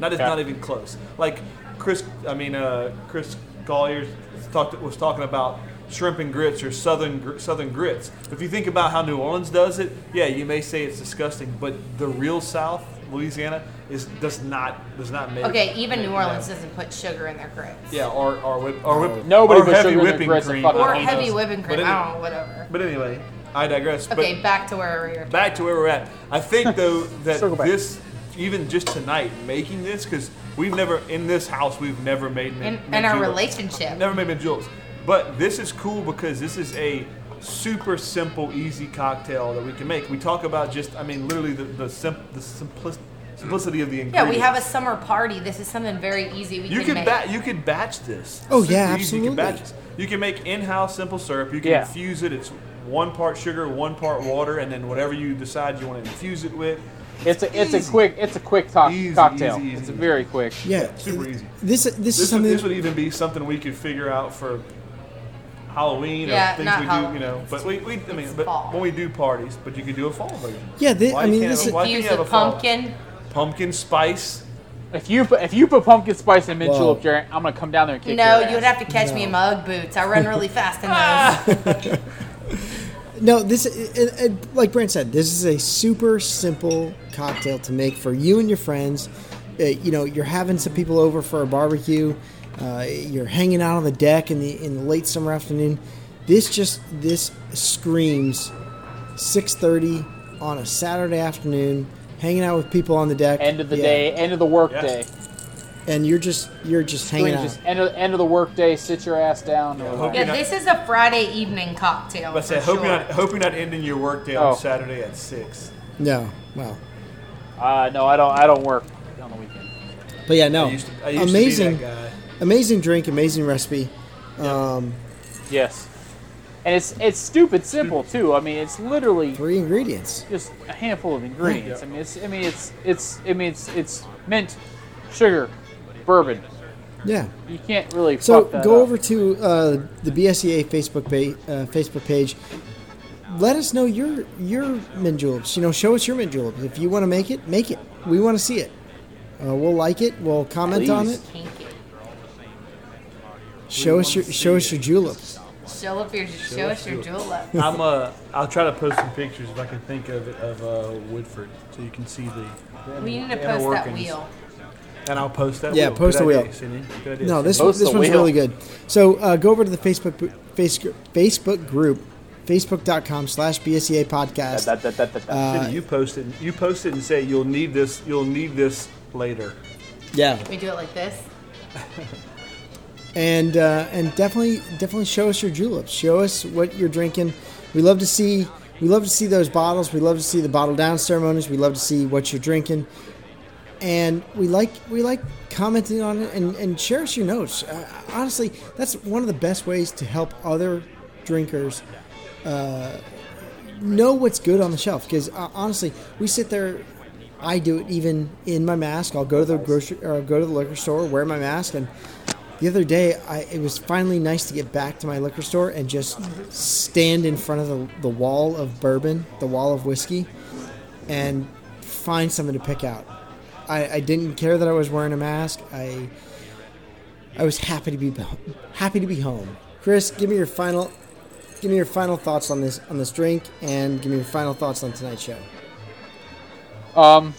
That is yeah. not even close. Like Chris, I mean uh, Chris Collier talked, was talking about shrimp and grits or southern southern grits. If you think about how New Orleans does it, yeah, you may say it's disgusting, but the real South, Louisiana, is does not does not make. Okay, even New Orleans no. doesn't put sugar in their grits. Yeah, or or whip, or, whip, Nobody or puts heavy sugar whipping in their grits cream or heavy whipping cream. Any, I don't know, whatever. But anyway. I digress. Okay, but back to where we were. Back to where we're at. I think though that this, even just tonight, making this because we've never in this house we've never made in min- min- our relationship never made medjool. But this is cool because this is a super simple, easy cocktail that we can make. We talk about just, I mean, literally the the, sim- the simplicity. Simplicity of the ingredients. Yeah, we have a summer party. This is something very easy we you can, can make. Ba- you can batch this. Oh, super yeah, easy. Absolutely. You can batch this. You can make in-house simple syrup. You can yeah. infuse it. It's one part sugar, one part water, and then whatever you decide you want to infuse it with. It's, it's a easy. it's a quick it's a quick to- easy, cocktail. Easy, easy, it's easy. very quick. Yeah, yeah super easy. This this, this is something. Would, this would even be something we could figure out for Halloween yeah, or things we Halloween. do, you know. But we, we I mean, but fall. when we do parties, but you could do a fall version. Yeah, this, I mean, this have, is a pumpkin. Pumpkin spice. If you if you put pumpkin spice in mint julep, Jared, I'm gonna come down there and kick no, your ass. No, you would have to catch no. me in my Ugg boots. I run really fast in those. No, this it, it, like Brant said, this is a super simple cocktail to make for you and your friends. Uh, you know, you're having some people over for a barbecue. Uh, you're hanging out on the deck in the in the late summer afternoon. This just this screams six thirty on a Saturday afternoon. Hanging out with people on the deck. End of the yeah. day, end of the work yeah. day. And you're just you're just hanging just out. Just end of end of the work day. Sit your ass down. Yeah, yeah not, this is a Friday evening cocktail. But say, hope sure. you're not hope you're not ending your work day on oh. Saturday at six. No, well. Uh no, I don't. I don't work on the weekend. But yeah, no. I used to, I used amazing, to be that guy. Amazing drink, amazing recipe. Yeah. Um, yes. And it's it's stupid simple too. I mean, it's literally three ingredients, just a handful of ingredients. Yeah. I mean, it's I mean it's it's I mean it's it's mint, sugar, bourbon. Yeah, you can't really. So fuck that go up. over to uh, the B S E A Facebook page, uh, Facebook page. Let us know your your mint juleps. You know, show us your mint juleps. If you want to make it, make it. We want to see it. Uh, we'll like it. We'll comment Please. on it. Show us your show us your juleps. Show up your, show, show us your julep. I'm uh, I'll try to post some pictures if I can think of it of uh, Woodford, so you can see the. the we need to post workings. that wheel. And I'll post that. Yeah, wheel. post good the idea, wheel. Cindy. Good idea, no, this post this one's wheel. really good. So uh, go over to the Facebook Facebook Facebook group, facebook dot com slash B S E A podcast. That, that, that, that, that. Uh, Cindy, you post it. You post it and say you'll need this. You'll need this later. Yeah. Can we do it like this? And uh, and definitely definitely show us your juleps. Show us what you're drinking. We love to see we love to see those bottles. We love to see the bottle down ceremonies. We love to see what you're drinking, and we like we like commenting on it and, and share us your notes. Uh, honestly, that's one of the best ways to help other drinkers uh, know what's good on the shelf. Because uh, honestly, we sit there. I do it even in my mask. I'll go to the grocery or I'll go to the liquor store, wear my mask, and. The other day, I, it was finally nice to get back to my liquor store and just stand in front of the, the wall of bourbon, the wall of whiskey, and find something to pick out. I, I didn't care that I was wearing a mask. I I was happy to be happy to be home. Chris, give me your final give me your final thoughts on this on this drink, and give me your final thoughts on tonight's show. Um,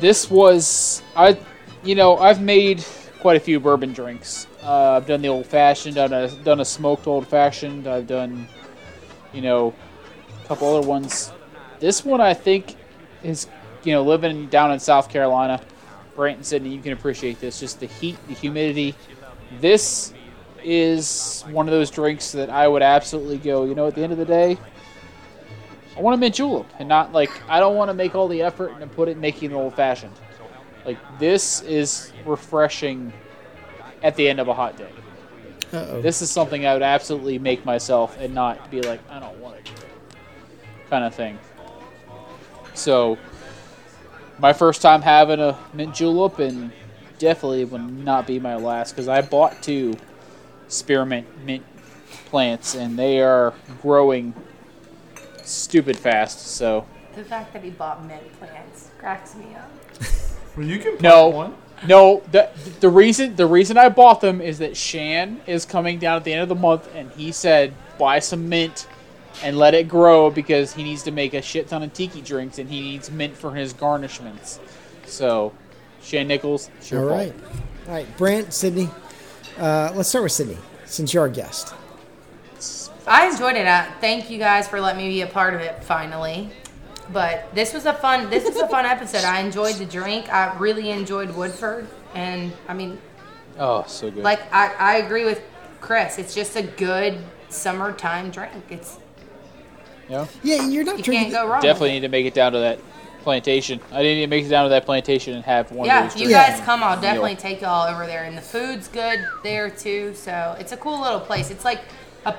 this was I, you know, I've made quite a few bourbon drinks. Uh, I've done the old fashioned, done a done a smoked old fashioned. I've done, you know, a couple other ones. This one I think is, you know, living down in South Carolina, Brant and Sydney, you can appreciate this. Just the heat, the humidity. This is one of those drinks that I would absolutely go, you know, at the end of the day, I want a mint julep, and not like, I don't want to make all the effort and put it making an old fashioned. Like, this is refreshing at the end of a hot day. Uh-oh. This is something I would absolutely make myself and not be like, I don't want it, kind of thing. So, my first time having a mint julep, and definitely will not be my last, because I bought two spearmint mint plants, and they are growing stupid fast. So the fact that he bought mint plants cracks me up. Well, you can plant no, one. No, the the reason the reason I bought them is that Shan is coming down at the end of the month, and he said buy some mint and let it grow, because he needs to make a shit ton of tiki drinks, and he needs mint for his garnishments. So, Sean Nichols, sure. All right. All right, Brant, Sydney. Uh, let's start with Sydney, since you're our guest. I enjoyed it. I, thank you guys for letting me be a part of it, finally. But this was a fun This was a fun episode. I enjoyed the drink. I really enjoyed Woodford. And, I mean... Oh, so good. Like, I, I agree with Chris. It's just a good summertime drink. It's... Yeah, yeah, you're not. You can't go wrong. Definitely need to make it down to that plantation. I didn't even make it down to that plantation and have one. Yeah, if you guys come, I'll definitely take y'all over there, and the food's good there too. So it's a cool little place. It's like a,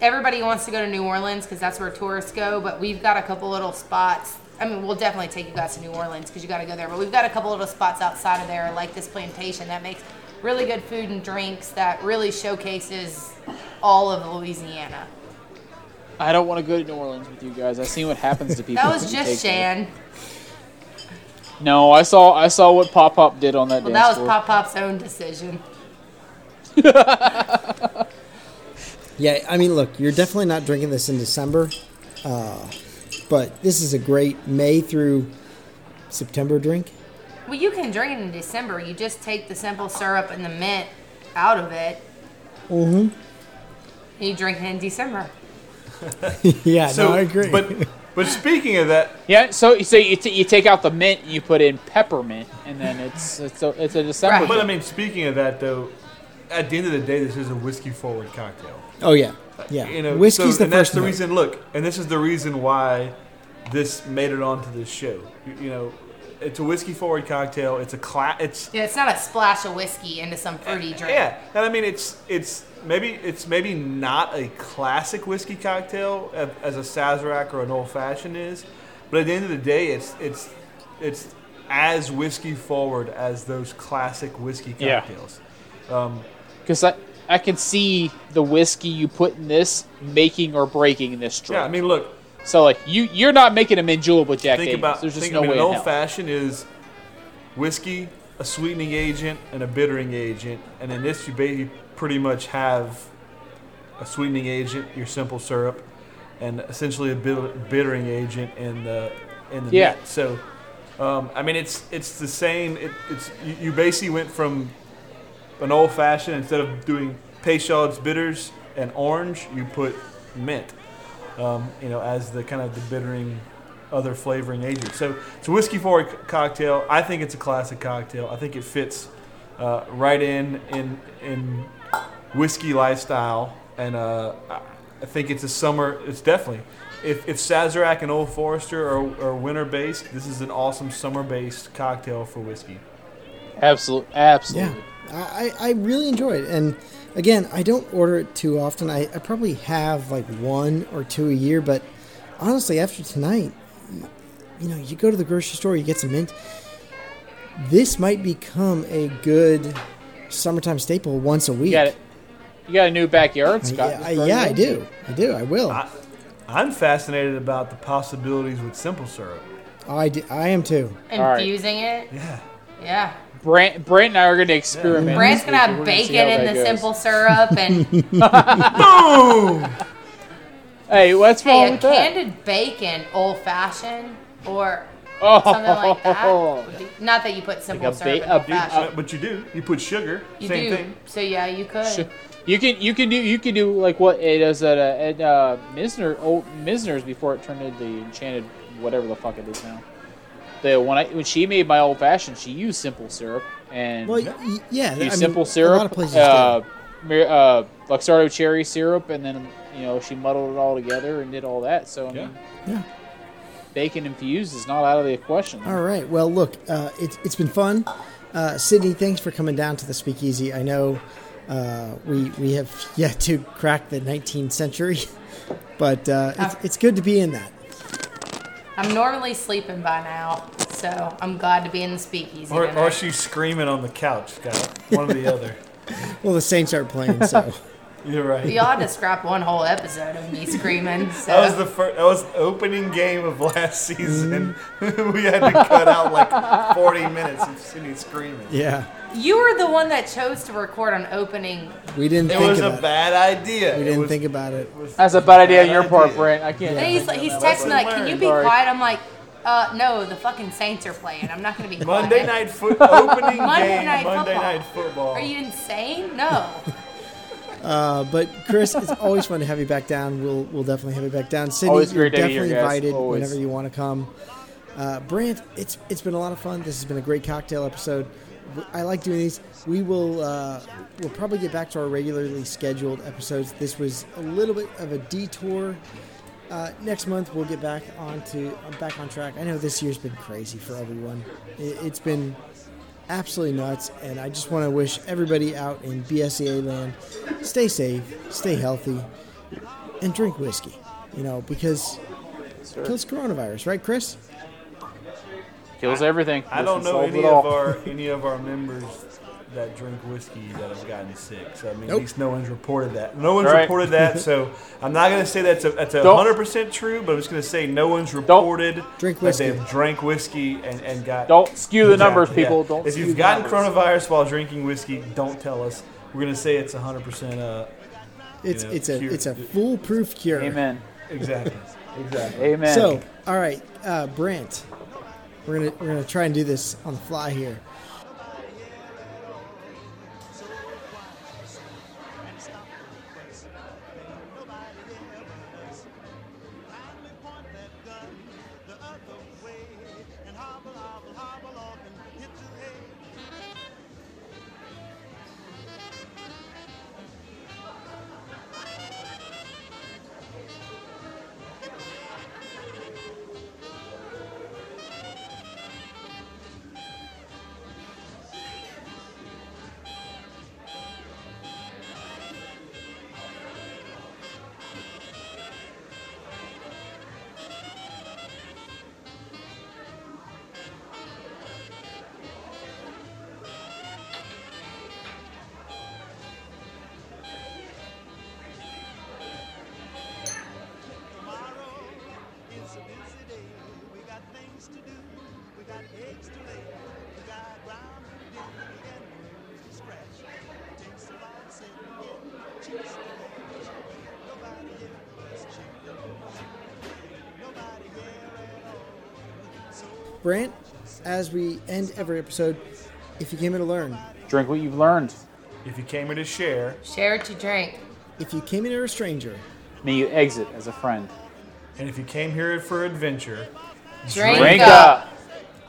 everybody wants to go to New Orleans because that's where tourists go, but we've got a couple little spots. I mean, we'll definitely take you guys to New Orleans because you got to go there. But we've got a couple little spots outside of there, like this plantation, that makes really good food and drinks that really showcases all of Louisiana. I don't want to go to New Orleans with you guys. I've seen what happens to people. That was just Shan. It. No, I saw I saw what Pop Pop did on that well, dance floor. Well, that was Pop Pop's own decision. Yeah, I mean, look, you're definitely not drinking this in December, uh, but this is a great May through September drink. Well, you can drink it in December. You just take the simple syrup and the mint out of it. Mm-hmm. And you drink it in December. Yeah, so, no, I agree. But but speaking of that, yeah. So so you t- you take out the mint, and you put in peppermint, and then it's it's a, it's a December. Right. But I mean, speaking of that, though, at the end of the day, this is a whiskey forward cocktail. Oh yeah, yeah. You know, whiskey's so, the and first. That's the reason. Look, and this is the reason why this made it onto this show. You, you know, it's a whiskey forward cocktail. It's a cla- It's yeah. It's not a splash of whiskey into some fruity drink. Yeah, and I mean, it's it's. Maybe it's maybe not a classic whiskey cocktail as a Sazerac or an old fashioned is, but at the end of the day, it's it's it's as whiskey forward as those classic whiskey cocktails. Yeah. Because um, I I can see the whiskey you put in this making or breaking this drink. Yeah, I mean, look. So like you you're not making a mint julep with Jack Daniels. About, There's just think, no I mean, way. An old fashioned is whiskey, a sweetening agent, and a bittering agent, and in this you basically pretty much have a sweetening agent, your simple syrup, and essentially a bittering agent in the in the yeah. Mint. So, um, I mean, it's it's the same. It, it's you, you basically went from an old fashioned, instead of doing Peychaud's bitters and orange, you put mint, um, you know, as the kind of the bittering other flavoring agent. So it's a whiskey forward c- cocktail. I think it's a classic cocktail. I think it fits uh, right in in in. whiskey lifestyle, and uh, I think it's a summer. It's definitely if if Sazerac and Old Forester are, are winter based, this is an awesome summer based cocktail for whiskey. Absolutely, absolutely. Yeah, I, I really enjoy it, and again, I don't order it too often. I, I probably have like one or two a year, but honestly, after tonight, you know, you go to the grocery store, you get some mint. This might become a good summertime staple once a week. Got it. You got a new backyard, Scott. I, yeah, I, yeah I do. I do. I will. I, I'm fascinated about the possibilities with simple syrup. Oh, I, do, I am too. Infusing right. it? Yeah. Yeah. Brant, Brant and I are going to experiment. Yeah. Brant's going to have bacon in the goes. simple syrup and... Boom! Hey, what's hey, wrong with that? Hey, a candied bacon, old-fashioned, or... Oh. Something like that. Not that you put simple like syrup ba- in a fashion. But you do. You put sugar. You same do. thing. So yeah, you could. Sh- you can you can do you can do like what it is at a, at uh, Mizner oh, Mizner's before it turned into the enchanted whatever the fuck it is now. The when I when she made my old fashioned, she used simple syrup and well, y- yeah, used I mean, simple syrup. A lot of places uh, do. Uh, Luxardo cherry syrup, and then you know she muddled it all together and did all that. So I yeah. mean, yeah. Bacon infused is not out of the question. All right. Well, look, uh, it's it's been fun. Uh, Sydney, thanks for coming down to the Speakeasy. I know uh, we we have yet to crack the nineteenth century, but uh, it's, it's good to be in that. I'm normally sleeping by now, so I'm glad to be in the Speakeasy. Or, or she's screaming on the couch, Scott. One or the other. Well, the Saints aren't playing, so... You're right. We ought to scrap one whole episode of me screaming. So. That was the first, that was the opening game of last season. Mm-hmm. We had to cut out like forty minutes of Sydney screaming. Yeah. You were the one that chose to record an opening. We didn't. It think was about a it. bad idea. We didn't was, think about it. it was, That's a bad idea on your idea. part, Brent. I can't. Yeah. And he's like, he's texting me like, "Can you be Sorry. quiet?" I'm like. Uh, no, the fucking Saints are playing. I'm not going to be quiet. Monday night football opening Monday game. Night Monday football. night football. Are you insane? No. Uh, but Chris, it's always fun to have you back down. We'll we'll definitely have you back down. Sydney, you're definitely invited always. whenever you want to come. Uh, Brant, it's it's been a lot of fun. This has been a great cocktail episode. I like doing these. We will uh, we'll probably get back to our regularly scheduled episodes. This was a little bit of a detour. Uh, next month we'll get back onto uh, back on track. I know this year's been crazy for everyone. It, it's been. Absolutely nuts, and I just want to wish everybody out in B S E A land, stay safe, stay healthy, and drink whiskey, you know, because sure. it kills coronavirus, right, Chris? Kills everything. I, I don't know any of our any of our members that drink whiskey that have gotten sick, so I mean, nope. at least no one's reported that. No one's right. reported that, so I'm not going to say that's a, that's a one hundred percent true, but I'm just going to say no one's reported drink that they've drank whiskey and, and got... Don't skew the numbers, yeah. people. Don't. If you've gotten coronavirus while drinking whiskey, don't tell us. We're going to say it's one hundred percent uh, It's you know, it's a cure. It's a foolproof cure. Amen. Exactly. Exactly. Amen. So, all right, uh, Brant, we're going we're gonna to try and do this on the fly here. Brant, as we end every episode, if you came here to learn, drink what you've learned. If you came here to share, share to drink. If you came here as a stranger, may you exit as a friend. And if you came here for adventure, drink, drink up. up.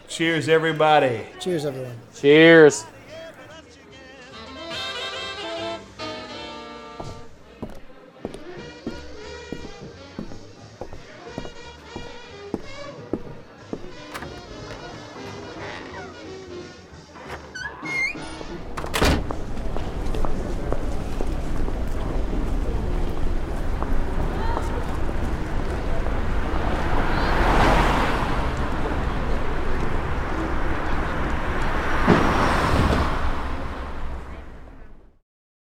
Cheers, everybody. Cheers, everyone. Cheers.